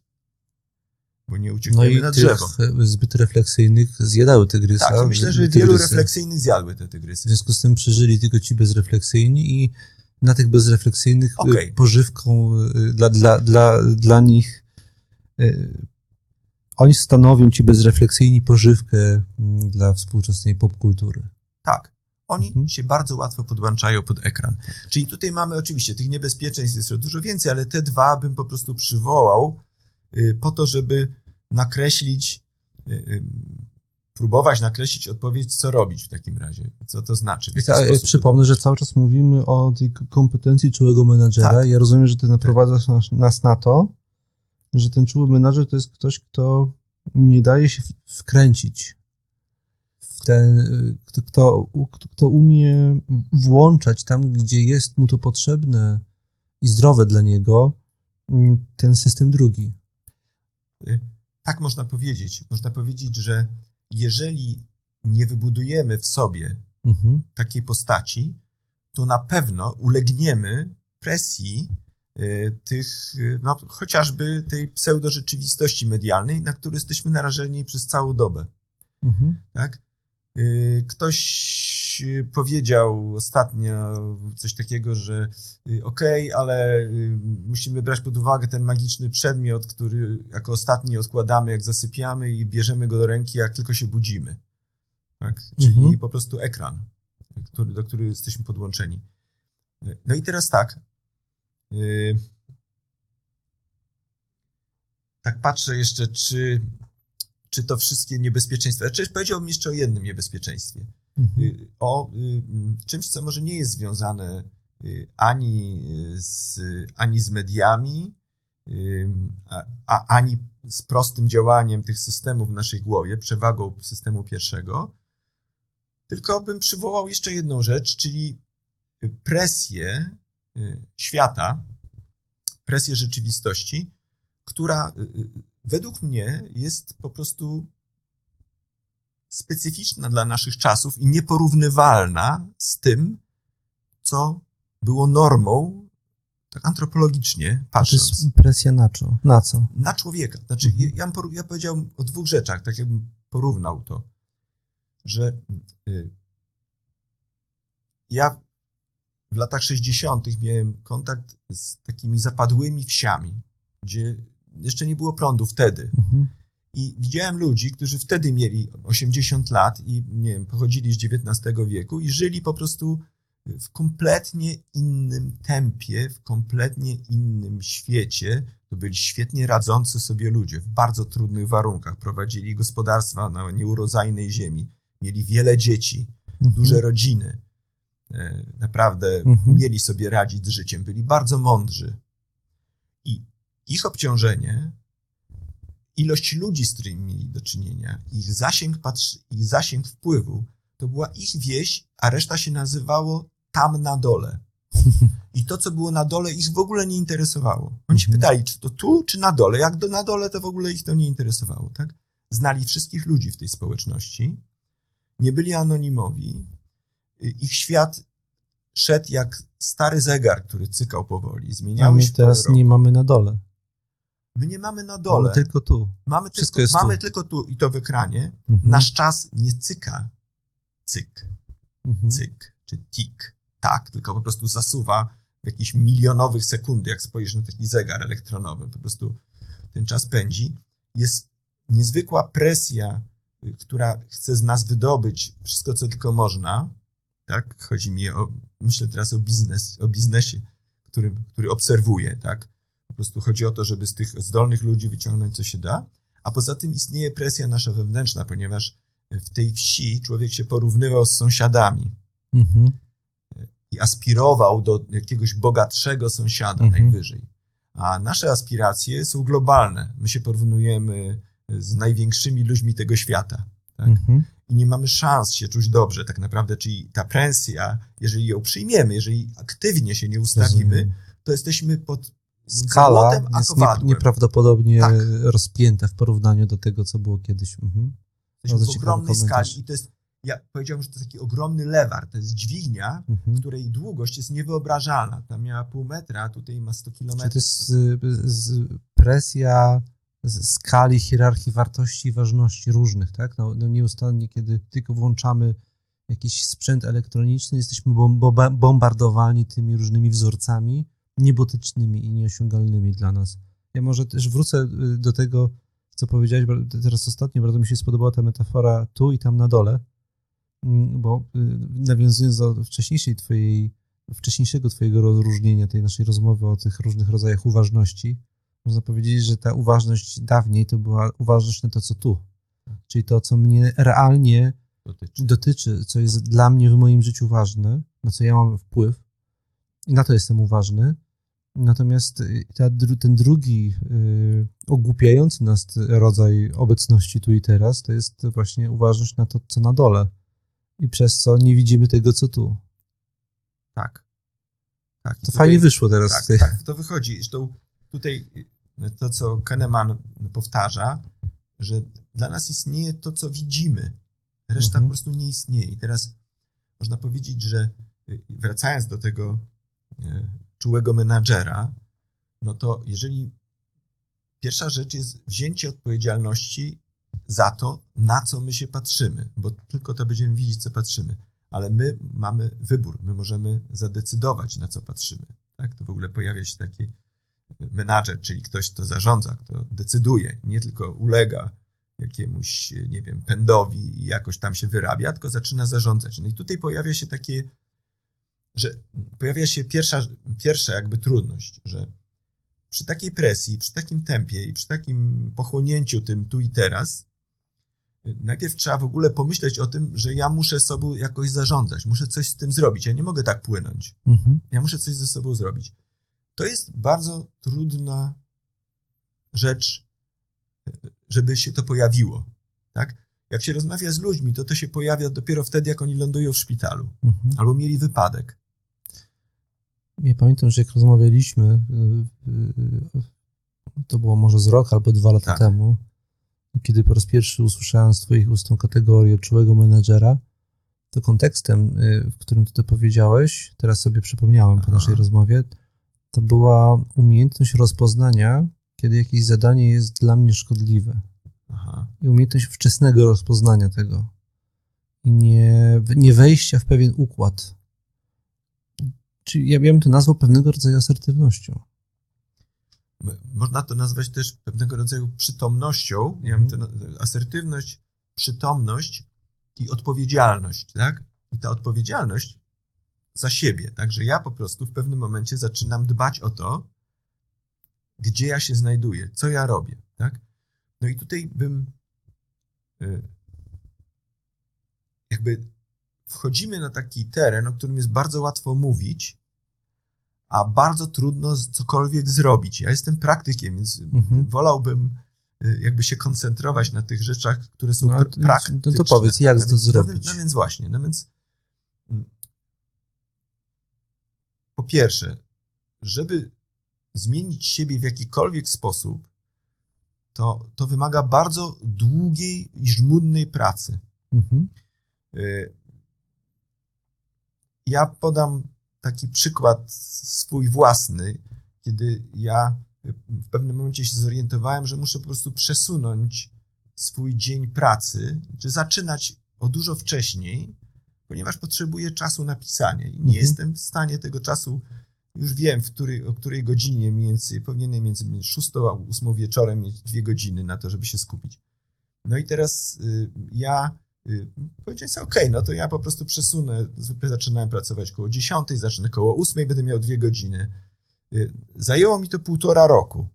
bo nie uciekniemy no na drzewo. No i zbyt refleksyjnych zjadały tygrysa. Tak, myślę, że wielu refleksyjnych zjadły te tygrysy. W związku z tym przeżyli tylko ci bezrefleksyjni i na tych bezrefleksyjnych okay. pożywką dla, dla, dla, dla nich oni stanowią ci bezrefleksyjni pożywkę dla współczesnej popkultury. Tak. Oni mhm. się bardzo łatwo podłączają pod ekran. Czyli tutaj mamy oczywiście, tych niebezpieczeństw jest dużo więcej, ale te dwa bym po prostu przywołał y, po to, żeby nakreślić, y, y, próbować nakreślić odpowiedź, co robić w takim razie, co to znaczy. Ja, ja przypomnę, że cały czas mówimy o tej kompetencji czułego menadżera. Tak. Ja rozumiem, że ty naprowadzasz tak. nas, nas na to, że ten czuły menadżer to jest ktoś, kto nie daje się wkręcić. Ten, kto, kto umie włączać tam, gdzie jest mu to potrzebne i zdrowe dla niego, ten system drugi. Tak można powiedzieć. Można powiedzieć, że jeżeli nie wybudujemy w sobie mhm. takiej postaci, to na pewno ulegniemy presji tych, no, chociażby tej pseudorzeczywistości medialnej, na którą jesteśmy narażeni przez całą dobę. Mhm. Tak? Ktoś powiedział ostatnio coś takiego, że okej, okay, ale musimy brać pod uwagę ten magiczny przedmiot, który jako ostatni odkładamy, jak zasypiamy i bierzemy go do ręki, jak tylko się budzimy. Tak? Czyli mhm. po prostu ekran, który, do którego jesteśmy podłączeni. No i teraz tak. Tak patrzę jeszcze, czy... czy to wszystkie niebezpieczeństwa. Znaczy, powiedziałbym jeszcze o jednym niebezpieczeństwie. Mhm. O y, czymś, co może nie jest związane y, ani, z, ani z mediami, y, a, a, ani z prostym działaniem tych systemów w naszej głowie, przewagą systemu pierwszego, tylko bym przywołał jeszcze jedną rzecz, czyli presję y, świata, presję rzeczywistości, która... Y, według mnie jest po prostu specyficzna dla naszych czasów i nieporównywalna z tym, co było normą, tak antropologicznie patrząc. To jest presja na co? Na co? Na człowieka. Znaczy, mhm. ja, ja, ja powiedziałem o dwóch rzeczach, tak jakbym porównał to, że y, ja w latach sześćdziesiątych miałem kontakt z takimi zapadłymi wsiami, gdzie jeszcze nie było prądu wtedy. Mhm. I widziałem ludzi, którzy wtedy mieli osiemdziesiąt lat i, nie wiem, pochodzili z dziewiętnastego wieku i żyli po prostu w kompletnie innym tempie, w kompletnie innym świecie. To byli świetnie radzący sobie ludzie w bardzo trudnych warunkach. Prowadzili gospodarstwa na nieurodzajnej ziemi. Mieli wiele dzieci, mhm. duże rodziny. Naprawdę mhm. umieli sobie radzić z życiem. Byli bardzo mądrzy. I ich obciążenie, ilość ludzi, z którymi mieli do czynienia, ich zasięg, patrzy, ich zasięg wpływu, to była ich wieś, a reszta się nazywało tam na dole. I to, co było na dole, ich w ogóle nie interesowało. Oni się pytali, czy to tu, czy na dole. Jak do na dole, to w ogóle ich to nie interesowało. Tak? Znali wszystkich ludzi w tej społeczności, nie byli anonimowi, ich świat szedł jak stary zegar, który cykał powoli. Zmieniały my się teraz nie mamy na dole. My nie mamy na dole. Mamy tylko tu. Mamy, tylko, jest mamy tu. tylko tu i to w ekranie. Mhm. Nasz czas nie cyka. Cyk. Mhm. Cyk. Czy tik. Tak, tylko po prostu zasuwa w jakichś milionowych sekund, jak spojrzysz na taki zegar elektronowy. Po prostu ten czas pędzi. Jest niezwykła presja która chce z nas wydobyć wszystko, co tylko można, tak? Chodzi mi o, myślę teraz o biznes, o biznesie, który, który obserwuję, tak? Po prostu chodzi o to, żeby z tych zdolnych ludzi wyciągnąć, co się da, a poza tym istnieje presja nasza wewnętrzna, ponieważ w tej wsi człowiek się porównywał z sąsiadami. Mhm. I aspirował do jakiegoś bogatszego sąsiada, mhm. najwyżej. A nasze aspiracje są globalne. My się porównujemy z największymi ludźmi tego świata. Tak? Mhm. I nie mamy szans się czuć dobrze tak naprawdę. Czyli ta presja, jeżeli ją przyjmiemy, jeżeli aktywnie się nie ustawimy, Rozumiem. to jesteśmy pod zalotem a jest kowadłem. nieprawdopodobnie tak. rozpięta w porównaniu do tego, co było kiedyś. Mhm. Jesteśmy w ogromnej skali i to jest, ja powiedziałbym, że to jest taki ogromny lewar, to jest dźwignia, mhm. której długość jest niewyobrażalna. Tam miała pół metra, a tutaj ma sto kilometrów. Czy to jest z, z presja z skali hierarchii wartości i ważności różnych, tak? No, no nieustannie, kiedy tylko włączamy jakiś sprzęt elektroniczny, jesteśmy bombardowani tymi różnymi wzorcami niebotycznymi i nieosiągalnymi dla nas. Ja może też wrócę do tego, co powiedziałeś teraz ostatnio, bardzo mi się spodobała ta metafora tu i tam na dole, bo nawiązując do wcześniejszej twojej, wcześniejszego twojego rozróżnienia, tej naszej rozmowy o tych różnych rodzajach uważności, można powiedzieć, że ta uważność dawniej to była uważność na to, co tu, czyli to, co mnie realnie dotyczy, dotyczy co jest dla mnie w moim życiu ważne, na co ja mam wpływ i na to jestem uważny. Natomiast ta, ten drugi yy, ogłupiający nas rodzaj obecności tu i teraz, to jest właśnie uważność na to, co na dole i przez co nie widzimy tego, co tu. Tak. tak. To fajnie jest, wyszło teraz. Tak, tej... tak, to wychodzi. Zresztą tutaj to, co Kahneman powtarza, że dla nas istnieje to, co widzimy. Reszta mhm. po prostu nie istnieje. I teraz można powiedzieć, że wracając do tego yy, czułego menadżera, no to jeżeli pierwsza rzecz jest wzięcie odpowiedzialności za to, na co my się patrzymy, bo tylko to będziemy widzieć, co patrzymy, ale my mamy wybór, my możemy zadecydować, na co patrzymy. Tak? To w ogóle pojawia się taki menadżer, czyli ktoś, kto zarządza, kto decyduje, nie tylko ulega jakiemuś, nie wiem, pędowi i jakoś tam się wyrabia, tylko zaczyna zarządzać. No i tutaj pojawia się takie że pojawia się pierwsza, pierwsza jakby trudność, że przy takiej presji, przy takim tempie i przy takim pochłonięciu tym tu i teraz, najpierw trzeba w ogóle pomyśleć o tym, że ja muszę sobą jakoś zarządzać, muszę coś z tym zrobić, ja nie mogę tak płynąć, mhm. ja muszę coś ze sobą zrobić. To jest bardzo trudna rzecz, żeby się to pojawiło, tak? Jak się rozmawia z ludźmi, to to się pojawia dopiero wtedy, jak oni lądują w szpitalu. Mhm. Albo mieli wypadek. Ja pamiętam, że jak rozmawialiśmy, to było może z rok albo dwa lata tak. temu, kiedy po raz pierwszy usłyszałem z twoich ust tą kategorię czułego menedżera, to kontekstem, w którym ty to powiedziałeś, teraz sobie przypomniałem Aha. po naszej rozmowie, to była umiejętność rozpoznania, kiedy jakieś zadanie jest dla mnie szkodliwe. Aha. I umiejętność wczesnego rozpoznania tego i nie, nie wejścia w pewien układ. Czyli ja bym to nazwał pewnego rodzaju asertywnością. Można to nazwać też pewnego rodzaju przytomnością. Ja bym to, asertywność, przytomność i odpowiedzialność, tak? I ta odpowiedzialność za siebie. Także ja po prostu w pewnym momencie zaczynam dbać o to, gdzie ja się znajduję, co ja robię, tak? No i tutaj bym jakby wchodzimy na taki teren, o którym jest bardzo łatwo mówić, a bardzo trudno cokolwiek zrobić. Ja jestem praktykiem, więc mhm. wolałbym jakby się koncentrować na tych rzeczach, które są no, praktyczne. To powiedz, jak no, to więc, zrobić? No, no więc właśnie, no więc po pierwsze, żeby zmienić siebie w jakikolwiek sposób, To, to wymaga bardzo długiej i żmudnej pracy. Mhm. Ja podam taki przykład swój własny, kiedy ja w pewnym momencie się zorientowałem, że muszę po prostu przesunąć swój dzień pracy, czy zaczynać o dużo wcześniej, ponieważ potrzebuję czasu na pisanie i nie mhm. jestem w stanie tego czasu. Już wiem, w który, o której godzinie między, powinienem między szóstą a ósmą wieczorem mieć dwie godziny na to, żeby się skupić. No i teraz ja powiedziałem sobie, okej, okay, no to ja po prostu przesunę, zwykle zaczynałem pracować koło dziesiątej, zacznę koło ósmej, będę miał dwie godziny. Zajęło mi to półtora roku.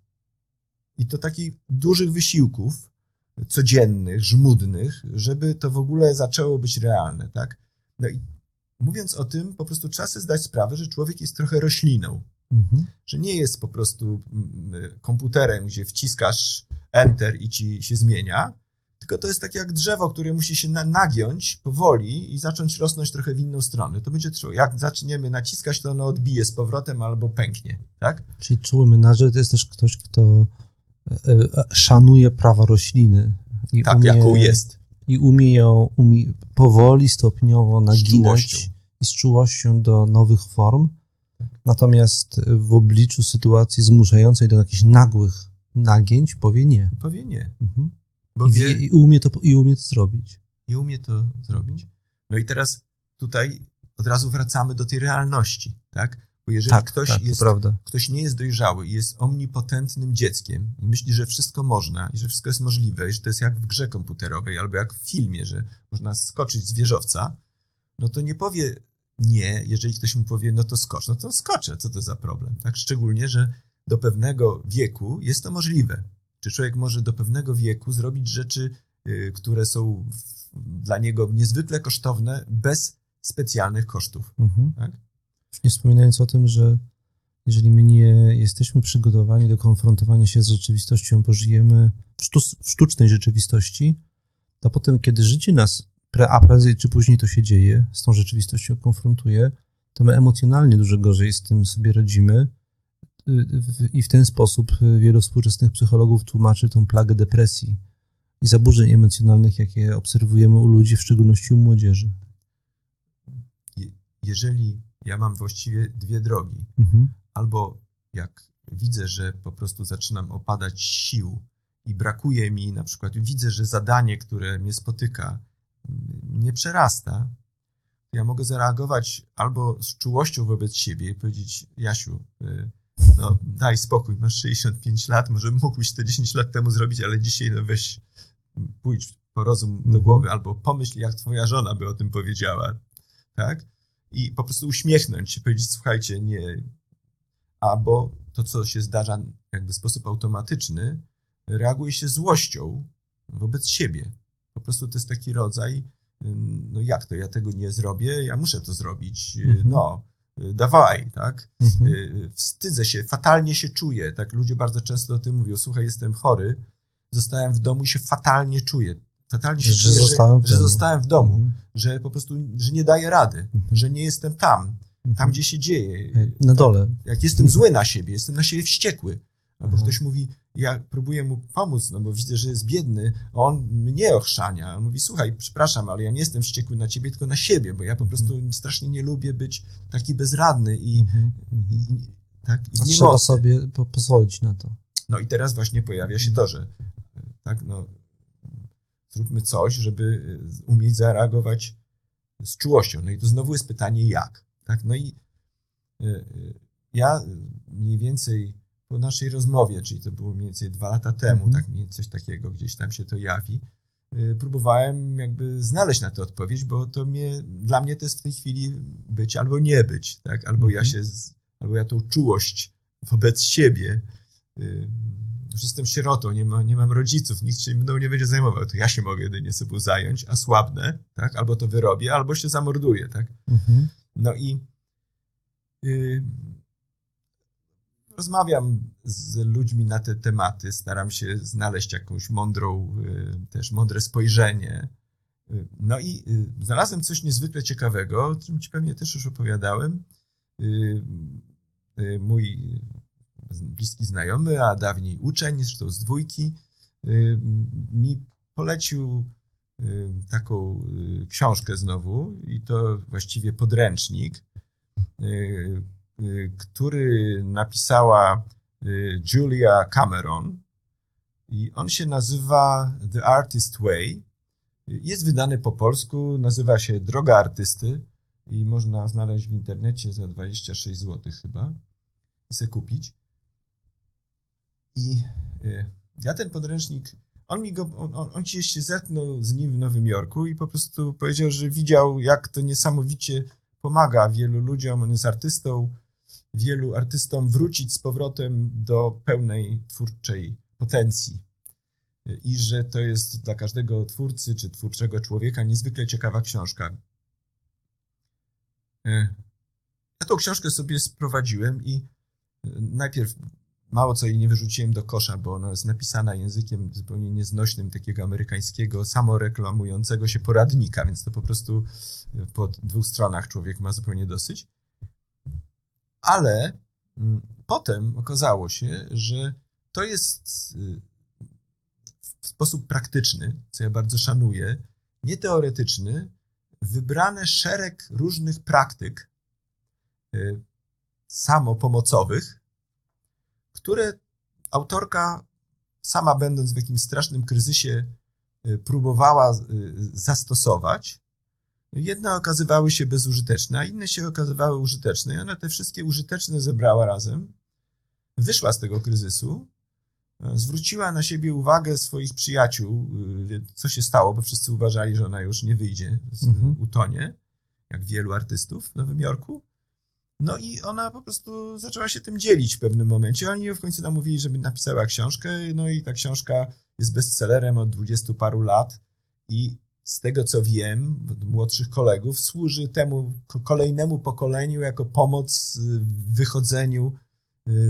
I to takich dużych wysiłków codziennych, żmudnych, żeby to w ogóle zaczęło być realne, tak? No i mówiąc o tym, po prostu trzeba sobie zdać sprawę, że człowiek jest trochę rośliną, mhm. że nie jest po prostu komputerem, gdzie wciskasz enter i ci się zmienia, tylko to jest tak jak drzewo, które musi się nagiąć powoli i zacząć rosnąć trochę w inną stronę. To będzie trwało. Jak zaczniemy naciskać, to ono odbije z powrotem albo pęknie, tak? Czyli czuły menadżer to jest też ktoś, kto szanuje prawa rośliny. I tak, umie, jaką jest. I umie ją umie powoli, stopniowo naginać i z czułością do nowych form. Natomiast w obliczu sytuacji zmuszającej do jakichś nagłych nagięć powie nie. Powie nie. Mhm. Bo I, wie, i, umie to, I umie to zrobić. I umie to zrobić. No i teraz tutaj od razu wracamy do tej realności, tak? Bo jeżeli tak, ktoś, tak, jest, ktoś nie jest dojrzały i jest omnipotentnym dzieckiem i myśli, że wszystko można i że wszystko jest możliwe i że to jest jak w grze komputerowej albo jak w filmie, że można skoczyć z wieżowca, no to nie powie nie, jeżeli ktoś mu powie, no to skocz, no to skoczę, co to za problem, tak? Szczególnie, że do pewnego wieku jest to możliwe. Czy człowiek może do pewnego wieku zrobić rzeczy, yy, które są w, dla niego niezwykle kosztowne bez specjalnych kosztów, mhm. tak? Nie wspominając o tym, że jeżeli my nie jesteśmy przygotowani do konfrontowania się z rzeczywistością, bo żyjemy w, sztuc- w sztucznej rzeczywistości, to potem, kiedy życie nas, pre- a prędzej czy później to się dzieje, z tą rzeczywistością konfrontuje, to my emocjonalnie dużo gorzej z tym sobie radzimy i w ten sposób wielu współczesnych psychologów tłumaczy tą plagę depresji i zaburzeń emocjonalnych, jakie obserwujemy u ludzi, w szczególności u młodzieży. Je- jeżeli ja mam właściwie dwie drogi. Mhm. Albo jak widzę, że po prostu zaczynam opadać sił i brakuje mi, na przykład widzę, że zadanie, które mnie spotyka, mnie przerasta, to ja mogę zareagować albo z czułością wobec siebie i powiedzieć, Jasiu, no daj spokój, masz sześćdziesiąt pięć lat, może mógłbyś to dziesięć lat temu zrobić, ale dzisiaj no weź, pójdź po rozum mhm. do głowy, albo pomyśl, jak twoja żona by o tym powiedziała, tak? I po prostu uśmiechnąć się, powiedzieć, słuchajcie, nie, albo to, co się zdarza jakby w sposób automatyczny, reaguje się złością wobec siebie. Po prostu to jest taki rodzaj, no jak to, ja tego nie zrobię, ja muszę to zrobić, mhm. no, dawaj, tak? Mhm. Wstydzę się, fatalnie się czuję, tak? Ludzie bardzo często o tym mówią, słuchaj, jestem chory, zostałem w domu i się fatalnie czuję. Fatalnie się że, czuję, zostałem że, że zostałem w domu, mhm. że po prostu że nie daję rady, mhm. że nie jestem tam, mhm. tam gdzie się dzieje. Na dole. Tam, jak jestem mhm. zły na siebie, jestem na siebie wściekły. Albo mhm. ktoś mówi, ja próbuję mu pomóc, no bo widzę, że jest biedny, a on mnie ochrzania. On mówi, słuchaj, przepraszam, ale ja nie jestem wściekły na ciebie, tylko na siebie, bo ja po prostu mhm. strasznie nie lubię być taki bezradny i, mhm. i, i, tak, i nie trzeba sobie po- pozwolić na to. No i teraz właśnie pojawia się to, że tak, no zróbmy coś, żeby umieć zareagować z czułością. No i to znowu jest pytanie, jak? Tak? No i ja mniej więcej po naszej rozmowie, czyli to było mniej więcej dwa lata temu, mm. tak, coś takiego gdzieś tam się to jawi, próbowałem jakby znaleźć na to odpowiedź, bo to mnie, dla mnie to jest w tej chwili być albo nie być, tak? Albo mm. ja się, albo ja tą czułość wobec siebie że jestem sierotą, nie, ma, nie mam rodziców, nikt się mną nie będzie zajmował, to ja się mogę jedynie sobą zająć, a słabnę, tak? Albo to wyrobię, albo się zamorduję, tak? Mhm. No i y, rozmawiam z ludźmi na te tematy, staram się znaleźć jakąś mądrą, y, też mądre spojrzenie. Y, no i y, znalazłem coś niezwykle ciekawego, o czym ci pewnie też już opowiadałem. Y, y, mój bliski znajomy, a dawniej uczeń, zresztą z dwójki, y, mi polecił y, taką y, książkę znowu i to właściwie podręcznik, y, y, który napisała y, Julia Cameron i on się nazywa The Artist Way. Jest wydany po polsku, nazywa się Droga Artysty i można znaleźć w internecie za dwadzieścia sześć złotych chyba i se kupić. I ja ten podręcznik on mi go, on, on się jeszcze zetknął z nim w Nowym Jorku i po prostu powiedział, że widział, jak to niesamowicie pomaga wielu ludziom, on jest artystą, wielu artystom wrócić z powrotem do pełnej twórczej potencji. I że to jest dla każdego twórcy czy twórczego człowieka niezwykle ciekawa książka. Ja tą książkę sobie sprowadziłem i najpierw mało co jej nie wyrzuciłem do kosza, bo ona jest napisana językiem zupełnie nieznośnym, takiego amerykańskiego, samoreklamującego się poradnika, więc to po prostu po dwóch stronach człowiek ma zupełnie dosyć. Ale potem okazało się, że to jest w sposób praktyczny, co ja bardzo szanuję, nie teoretyczny, wybrane szereg różnych praktyk samopomocowych, które autorka, sama będąc w jakimś strasznym kryzysie, próbowała zastosować. Jedne okazywały się bezużyteczne, a inne się okazywały użyteczne. I ona te wszystkie użyteczne zebrała razem, wyszła z tego kryzysu, zwróciła na siebie uwagę swoich przyjaciół, co się stało, bo wszyscy uważali, że ona już nie wyjdzie, mhm. utonie, jak wielu artystów w Nowym Jorku. No i ona po prostu zaczęła się tym dzielić w pewnym momencie. Oni ją w końcu namówili, żeby napisała książkę, no i ta książka jest bestsellerem od dwudziestu paru lat i z tego, co wiem, od młodszych kolegów, służy temu kolejnemu pokoleniu jako pomoc w wychodzeniu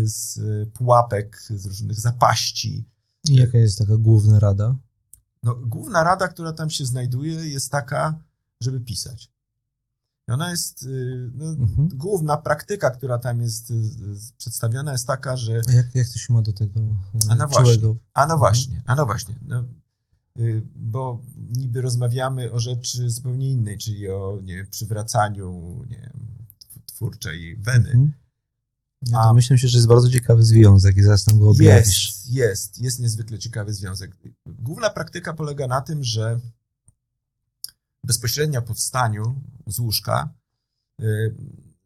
z pułapek, z różnych zapaści. I jaka jest taka główna rada? No, główna rada, która tam się znajduje, jest taka, żeby pisać. Ona jest, no, mhm. główna praktyka, która tam jest przedstawiona, jest taka, że... A jak, jak to się ma do tego a no właśnie, a no właśnie, a no właśnie. No, bo niby rozmawiamy o rzeczy zupełnie innej, czyli o nie, przywracaniu nie, twórczej weny. Mhm. Ja to myślę się, że jest bardzo ciekawy związek i zaraz tam go objawisz. Jest, jest, jest niezwykle ciekawy związek. Główna praktyka polega na tym, że bezpośrednio po wstaniu z łóżka y,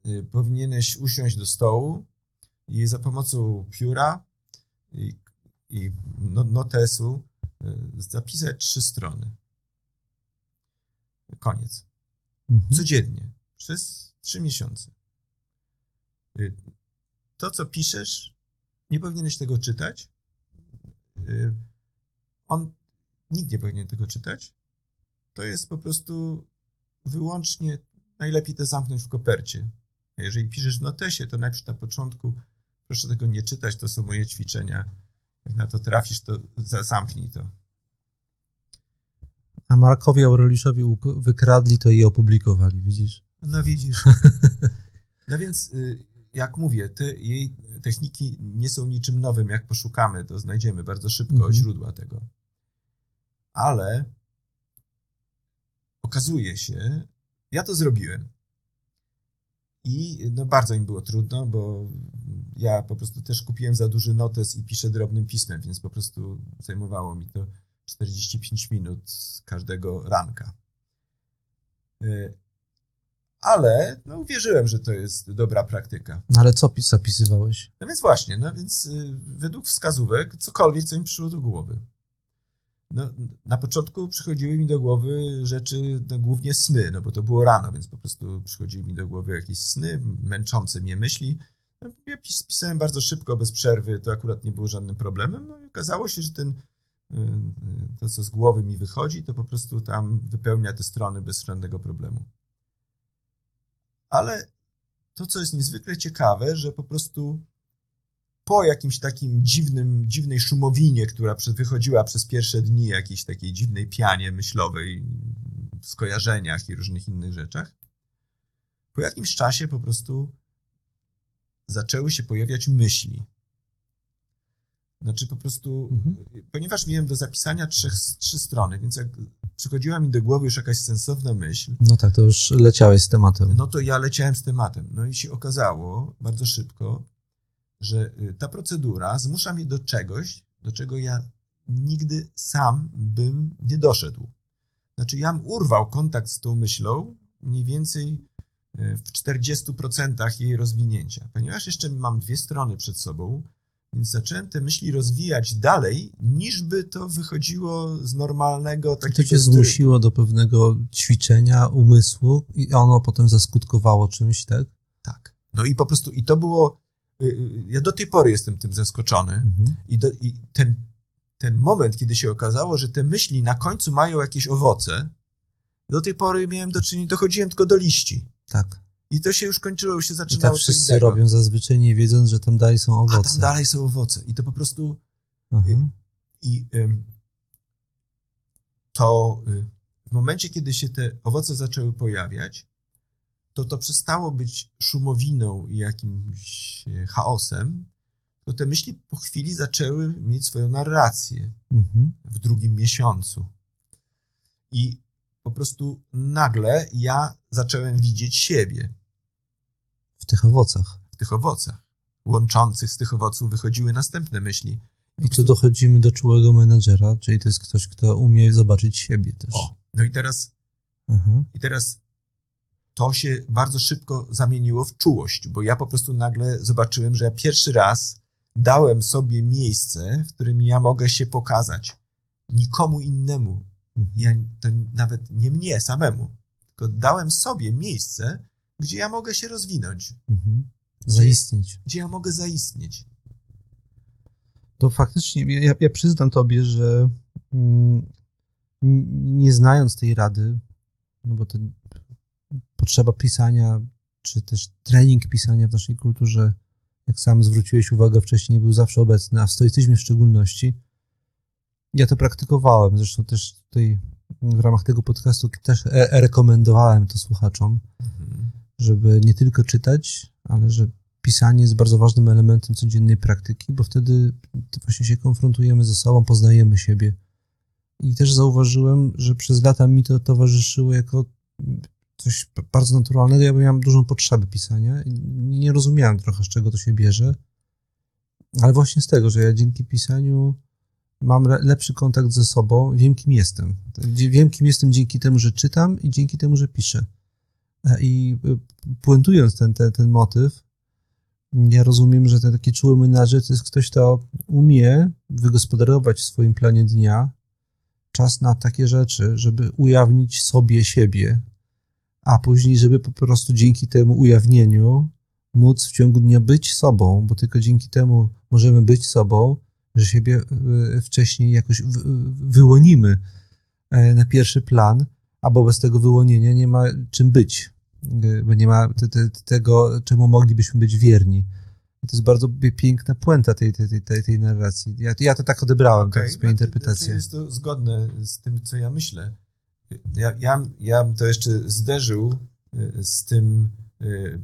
y, powinieneś usiąść do stołu i za pomocą pióra i, i notesu y, zapisać trzy strony. Koniec. Mhm. Codziennie. Przez trzy miesiące. Y, To, co piszesz, nie powinieneś tego czytać. Yy, on, nikt nie powinien tego czytać. To jest po prostu wyłącznie, najlepiej to zamknąć w kopercie. A jeżeli piszesz w notesie, to najpierw na początku proszę tego nie czytać, to są moje ćwiczenia. Jak na to trafisz, to zamknij to. A Markowi Aureliuszowi wykradli to i opublikowali, widzisz? No widzisz. No więc... Yy, Jak mówię, te, jej techniki nie są niczym nowym. Jak poszukamy, to znajdziemy bardzo szybko mhm. źródła tego. Ale okazuje się, ja to zrobiłem. I no, bardzo im było trudno, bo ja po prostu też kupiłem za duży notes i piszę drobnym pismem, więc po prostu zajmowało mi to czterdzieści pięć minut każdego ranka. Y- Ale no, uwierzyłem, że to jest dobra praktyka. Ale co zapisywałeś? No więc właśnie, no więc y, według wskazówek cokolwiek, co mi przyszło do głowy. No, na początku przychodziły mi do głowy rzeczy, no, głównie sny, no bo to było rano, więc po prostu przychodziły mi do głowy jakieś sny, męczące mnie myśli. No, ja pis- pisałem bardzo szybko, bez przerwy, to akurat nie było żadnym problemem. No i okazało się, że ten, y, to, co z głowy mi wychodzi, to po prostu tam wypełnia te strony bez żadnego problemu. Ale to, co jest niezwykle ciekawe, że po prostu po jakimś takim dziwnym, dziwnej szumowinie, która wychodziła przez pierwsze dni, jakiejś takiej dziwnej pianie myślowej, skojarzeniach i różnych innych rzeczach, po jakimś czasie po prostu zaczęły się pojawiać myśli. Znaczy po prostu, mhm. ponieważ miałem do zapisania trzech, trzy strony, więc jak przychodziła mi do głowy już jakaś sensowna myśl... No tak, to już leciałeś z tematem. No to ja leciałem z tematem. No i się okazało bardzo szybko, że ta procedura zmusza mnie do czegoś, do czego ja nigdy sam bym nie doszedł. Znaczy ja urwał kontakt z tą myślą mniej więcej w czterdziestu procentach jej rozwinięcia. Ponieważ jeszcze mam dwie strony przed sobą, Więc zacząłem te myśli rozwijać dalej, niż by to wychodziło z normalnego takiego trybu. To cię zmusiło do pewnego ćwiczenia umysłu i ono potem zaskutkowało czymś, tak? Tak. No i po prostu, i to było, ja do tej pory jestem tym zaskoczony. Mhm. I, do, i ten, ten moment, kiedy się okazało, że te myśli na końcu mają jakieś owoce, do tej pory miałem do czynienia, dochodziłem tylko do liści. Tak. I to się już kończyło, już się zaczynało. I tak wszyscy robią zazwyczaj, nie wiedząc, że tam dalej są owoce. A tam dalej są owoce. I to po prostu... Mhm. I y, to y, w momencie, kiedy się te owoce zaczęły pojawiać, to to przestało być szumowiną i jakimś chaosem, to te myśli po chwili zaczęły mieć swoją narrację. Mhm. W drugim miesiącu. I po prostu nagle ja zacząłem widzieć siebie. W tych owocach. W tych owocach. Łączących z tych owoców wychodziły następne myśli. I tu dochodzimy do czułego menedżera, czyli to jest ktoś, kto umie zobaczyć siebie też. O, no i teraz, mhm. i teraz to się bardzo szybko zamieniło w czułość, bo ja po prostu nagle zobaczyłem, że ja pierwszy raz dałem sobie miejsce, w którym ja mogę się pokazać nikomu innemu. Ja, to nawet nie mnie samemu, tylko dałem sobie miejsce, gdzie ja mogę się rozwinąć. Mhm. Zaistnieć. Gdzie, gdzie ja mogę zaistnieć. To faktycznie, ja, ja przyznam tobie, że mm, nie znając tej rady, no bo to potrzeba pisania, czy też trening pisania w naszej kulturze, jak sam zwróciłeś uwagę wcześniej, był zawsze obecny, a w stoicyzmie w szczególności. Ja to praktykowałem, zresztą też tutaj w ramach tego podcastu też e- rekomendowałem to słuchaczom, mhm. żeby nie tylko czytać, ale że pisanie jest bardzo ważnym elementem codziennej praktyki, bo wtedy właśnie się konfrontujemy ze sobą, poznajemy siebie. I też zauważyłem, że przez lata mi to towarzyszyło jako coś bardzo naturalnego. Ja miałem dużą potrzebę pisania i nie rozumiałem trochę, z czego to się bierze, ale właśnie z tego, że ja dzięki pisaniu mam lepszy kontakt ze sobą, wiem, kim jestem. Wiem, kim jestem dzięki temu, że czytam i dzięki temu, że piszę. I puentując ten, ten, ten motyw, ja rozumiem, że ten taki czuły menadżer to jest ktoś, kto umie wygospodarować w swoim planie dnia czas na takie rzeczy, żeby ujawnić sobie siebie, a później, żeby po prostu dzięki temu ujawnieniu móc w ciągu dnia być sobą, bo tylko dzięki temu możemy być sobą, że siebie wcześniej jakoś wyłonimy na pierwszy plan, a bez tego wyłonienia nie ma czym być, bo nie ma te, te, tego, czemu moglibyśmy być wierni. I to jest bardzo piękna puenta tej, tej, tej, tej narracji. Ja, ja to tak odebrałem, okay, tak, swoją interpretację. Jest to zgodne z tym, co ja myślę. Ja, ja, ja bym to jeszcze zderzył z tym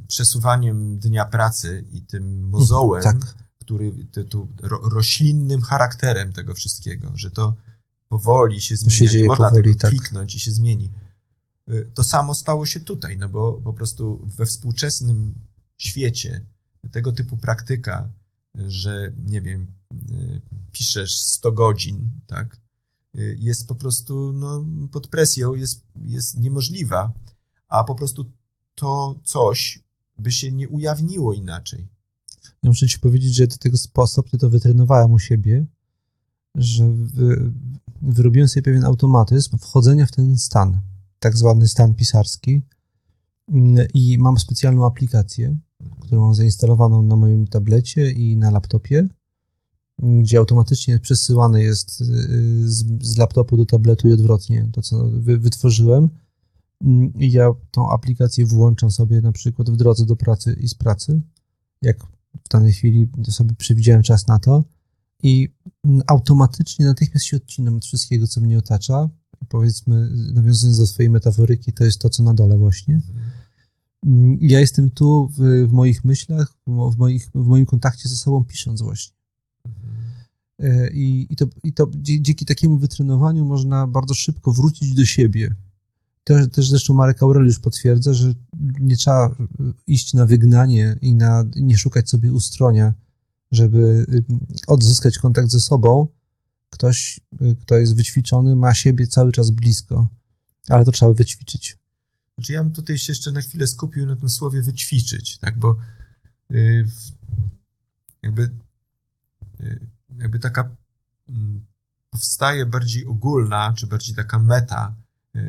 przesuwaniem dnia pracy i tym mozołem, tak. który te, tu, ro, roślinnym charakterem tego wszystkiego, że to powoli się zmieni, się dzieje, można powoli, tego tak. kliknąć i się zmieni. To samo stało się tutaj, no bo po prostu we współczesnym świecie tego typu praktyka, że nie wiem, piszesz sto godzin, tak, jest po prostu no, pod presją, jest, jest niemożliwa, a po prostu to coś by się nie ujawniło inaczej. Ja muszę ci powiedzieć, że do tego sposobu to wytrenowałem u siebie, że wy, wyrobiłem sobie pewien automatyzm wchodzenia w ten stan, tak zwany stan pisarski, i mam specjalną aplikację, którą mam zainstalowaną na moim tablecie i na laptopie, gdzie automatycznie przesyłane jest z, z laptopu do tabletu i odwrotnie to, co wy, wytworzyłem. I ja tą aplikację włączam sobie na przykład w drodze do pracy i z pracy, jak w danej chwili sobie przewidziałem czas na to i automatycznie natychmiast się odcinam od wszystkiego, co mnie otacza. Powiedzmy, nawiązując do swojej metaforyki, to jest to, co na dole właśnie. Ja jestem tu w, w moich myślach, w, moich, w moim kontakcie ze sobą pisząc właśnie. I, i, to, i to dzięki takiemu wytrenowaniu można bardzo szybko wrócić do siebie. Też, też zresztą Marek Aureliusz potwierdza, że nie trzeba iść na wygnanie i na, nie szukać sobie ustronia, żeby odzyskać kontakt ze sobą. Ktoś, kto jest wyćwiczony, ma siebie cały czas blisko, ale to trzeba wyćwiczyć. Znaczy ja bym tutaj się jeszcze na chwilę skupił na tym słowie wyćwiczyć, tak, bo yy, jakby jakby taka powstaje bardziej ogólna, czy bardziej taka meta,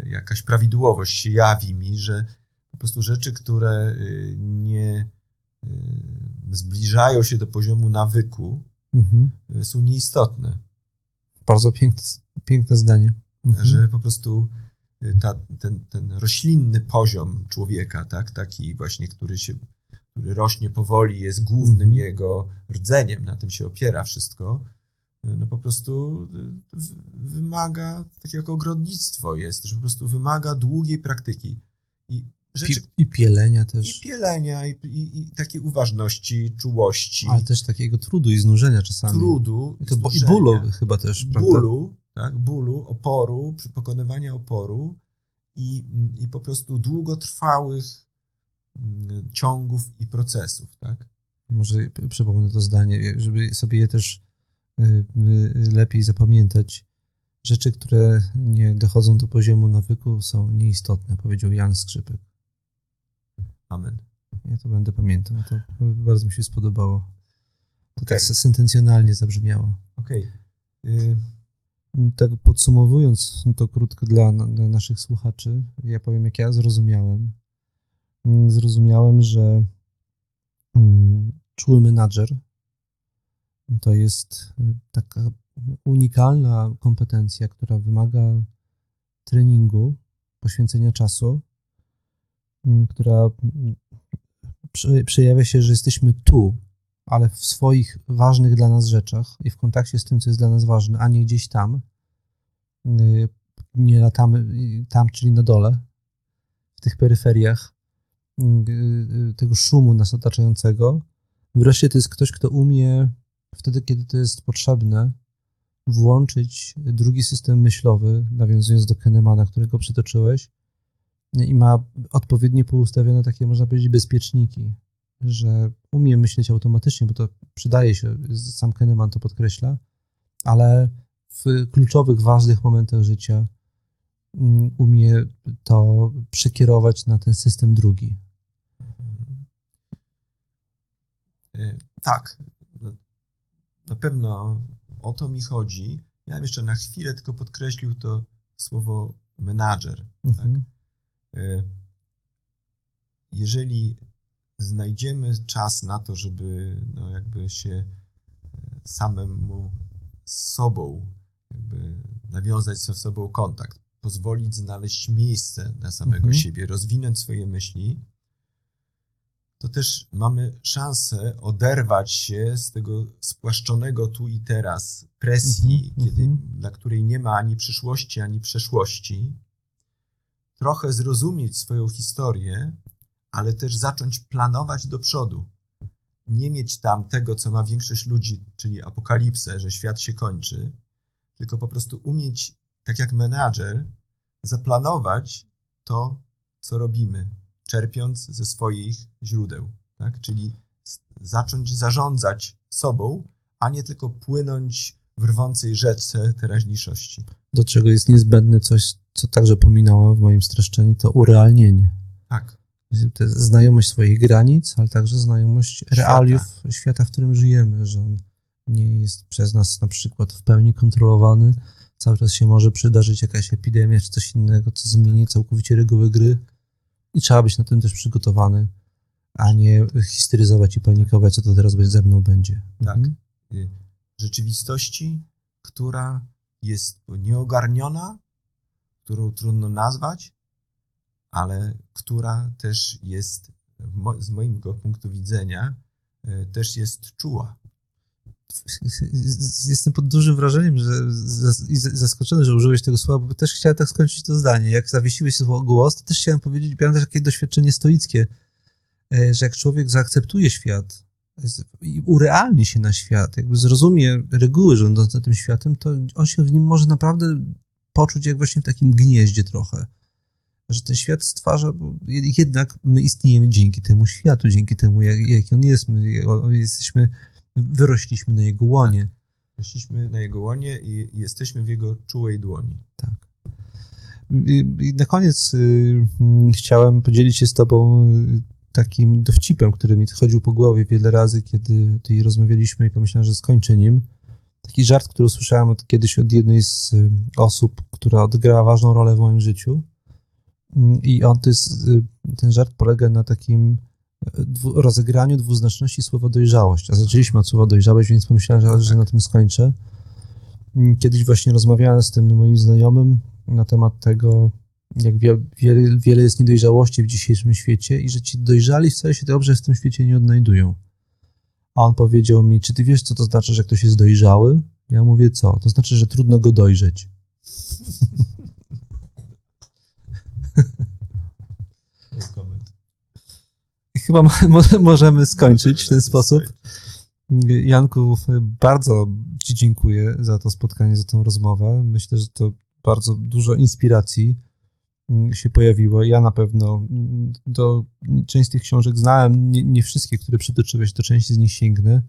jakaś prawidłowość się jawi mi, że po prostu rzeczy, które nie zbliżają się do poziomu nawyku, mhm. są nieistotne. Bardzo piękne, piękne zdanie. Mhm. Że po prostu ta, ten, ten roślinny poziom człowieka, tak, taki właśnie, który się, który rośnie powoli, jest głównym jego rdzeniem, na tym się opiera wszystko, no po prostu wymaga, tak jak ogrodnictwo jest, że po prostu wymaga długiej praktyki. I, rzeczy, I pielenia też. I pielenia, i, i, i takiej uważności, czułości. Ale też takiego trudu i znużenia czasami. Trudu, I, to, i bólu chyba też, prawda? Bólu, tak, bólu, oporu, pokonywania oporu i, i po prostu długotrwałych ciągów i procesów, tak? Może przypomnę to zdanie, żeby sobie je też lepiej zapamiętać. Rzeczy, które nie dochodzą do poziomu nawyku, są nieistotne, powiedział Jan Skrzypek. Amen. Ja to będę pamiętał, to bardzo mi się spodobało. To okay. Tak sentencjonalnie zabrzmiało. Okej. Okay. Y- tak podsumowując to krótko dla, na, dla naszych słuchaczy, ja powiem, jak ja zrozumiałem. Zrozumiałem, że mm, czuły menadżer to jest taka unikalna kompetencja, która wymaga treningu, poświęcenia czasu, która przejawia się, że jesteśmy tu, ale w swoich ważnych dla nas rzeczach i w kontakcie z tym, co jest dla nas ważne, a nie gdzieś tam, nie latamy tam, czyli na dole, w tych peryferiach tego szumu nas otaczającego. Wreszcie to jest ktoś, kto umie wtedy, kiedy to jest potrzebne, włączyć drugi system myślowy, nawiązując do Kahnemana, którego przytoczyłeś, i ma odpowiednio poustawione takie, można powiedzieć, bezpieczniki, że umie myśleć automatycznie, bo to przydaje się, sam Kahneman to podkreśla, ale w kluczowych, ważnych momentach życia umie to przekierować na ten system drugi. Tak. Na pewno o to mi chodzi. Ja bym jeszcze na chwilę tylko podkreślił to słowo menadżer. Mhm. Tak? Jeżeli znajdziemy czas na to, żeby no jakby się samemu z sobą, jakby nawiązać ze sobą kontakt, pozwolić znaleźć miejsce dla samego mhm. siebie, rozwinąć swoje myśli, to też mamy szansę oderwać się z tego spłaszczonego tu i teraz presji, mm-hmm, kiedy, mm-hmm. dla której nie ma ani przyszłości, ani przeszłości. Trochę zrozumieć swoją historię, ale też zacząć planować do przodu. Nie mieć tam tego, co ma większość ludzi, czyli apokalipsę, że świat się kończy, tylko po prostu umieć, tak jak menadżer, zaplanować to, co robimy, czerpiąc ze swoich źródeł, tak? Czyli zacząć zarządzać sobą, a nie tylko płynąć w rwącej rzece teraźniejszości. Do czego jest niezbędne coś, co także pominęło w moim streszczeniu, to urealnienie. Tak. Znajomość swoich granic, ale także znajomość świata. Realiów świata, w którym żyjemy, że on nie jest przez nas na przykład w pełni kontrolowany, cały czas się może przydarzyć jakaś epidemia czy coś innego, co zmieni całkowicie reguły gry. I trzeba być na tym też przygotowany, a nie histeryzować i panikować, co to teraz ze mną będzie. Tak. Mhm. Rzeczywistości, która jest nieogarniona, którą trudno nazwać, ale która też jest, z mojego punktu widzenia, też jest czuła. Jestem pod dużym wrażeniem że i zaskoczony, że użyłeś tego słowa, bo też chciałem tak skończyć to zdanie. Jak zawiesiłeś słowo głos, to też chciałem powiedzieć, miałem też takie doświadczenie stoickie, że jak człowiek zaakceptuje świat i urealni się na świat, jakby zrozumie reguły rządzące tym światem, to on się w nim może naprawdę poczuć jak właśnie w takim gnieździe trochę. Że ten świat stwarza, bo jednak my istniejemy dzięki temu światu, dzięki temu, jak, jak on jest. My jesteśmy Wyrośliśmy na jego łonie. Wyrośliśmy na jego łonie i jesteśmy w jego czułej dłoni. Tak. I na koniec chciałem podzielić się z tobą takim dowcipem, który mi chodził po głowie wiele razy, kiedy rozmawialiśmy i pomyślałem, że skończę nim. Taki żart, który usłyszałem od, kiedyś od jednej z osób, która odgrała ważną rolę w moim życiu. I on to jest, ten żart polega na takim dwu, rozegraniu dwuznaczności słowa dojrzałość. A zaczęliśmy od słowa dojrzałość, więc pomyślałem, że, że na tym skończę. Kiedyś właśnie rozmawiałem z tym moim znajomym na temat tego, jak wie, wiele, wiele jest niedojrzałości w dzisiejszym świecie i że ci dojrzali wcale się dobrze w tym świecie nie odnajdują. A on powiedział mi, czy ty wiesz, co to znaczy, że ktoś jest dojrzały? Ja mówię, co? To znaczy, że trudno go dojrzeć. Chyba mo- możemy skończyć w ten sposób. Janku, bardzo ci dziękuję za to spotkanie, za tą rozmowę. Myślę, że to bardzo dużo inspiracji się pojawiło. Ja na pewno do część z tych książek znałem, nie, nie wszystkie, które przytoczyłeś, do części z nich sięgnę.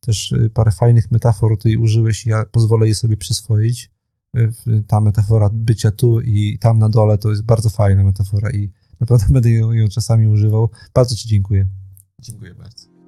Też parę fajnych metafor tutaj użyłeś, ja pozwolę je sobie przyswoić. Ta metafora bycia tu i tam na dole to jest bardzo fajna metafora i naprawdę będę ją, ją czasami używał. Bardzo ci dziękuję. Dziękuję bardzo.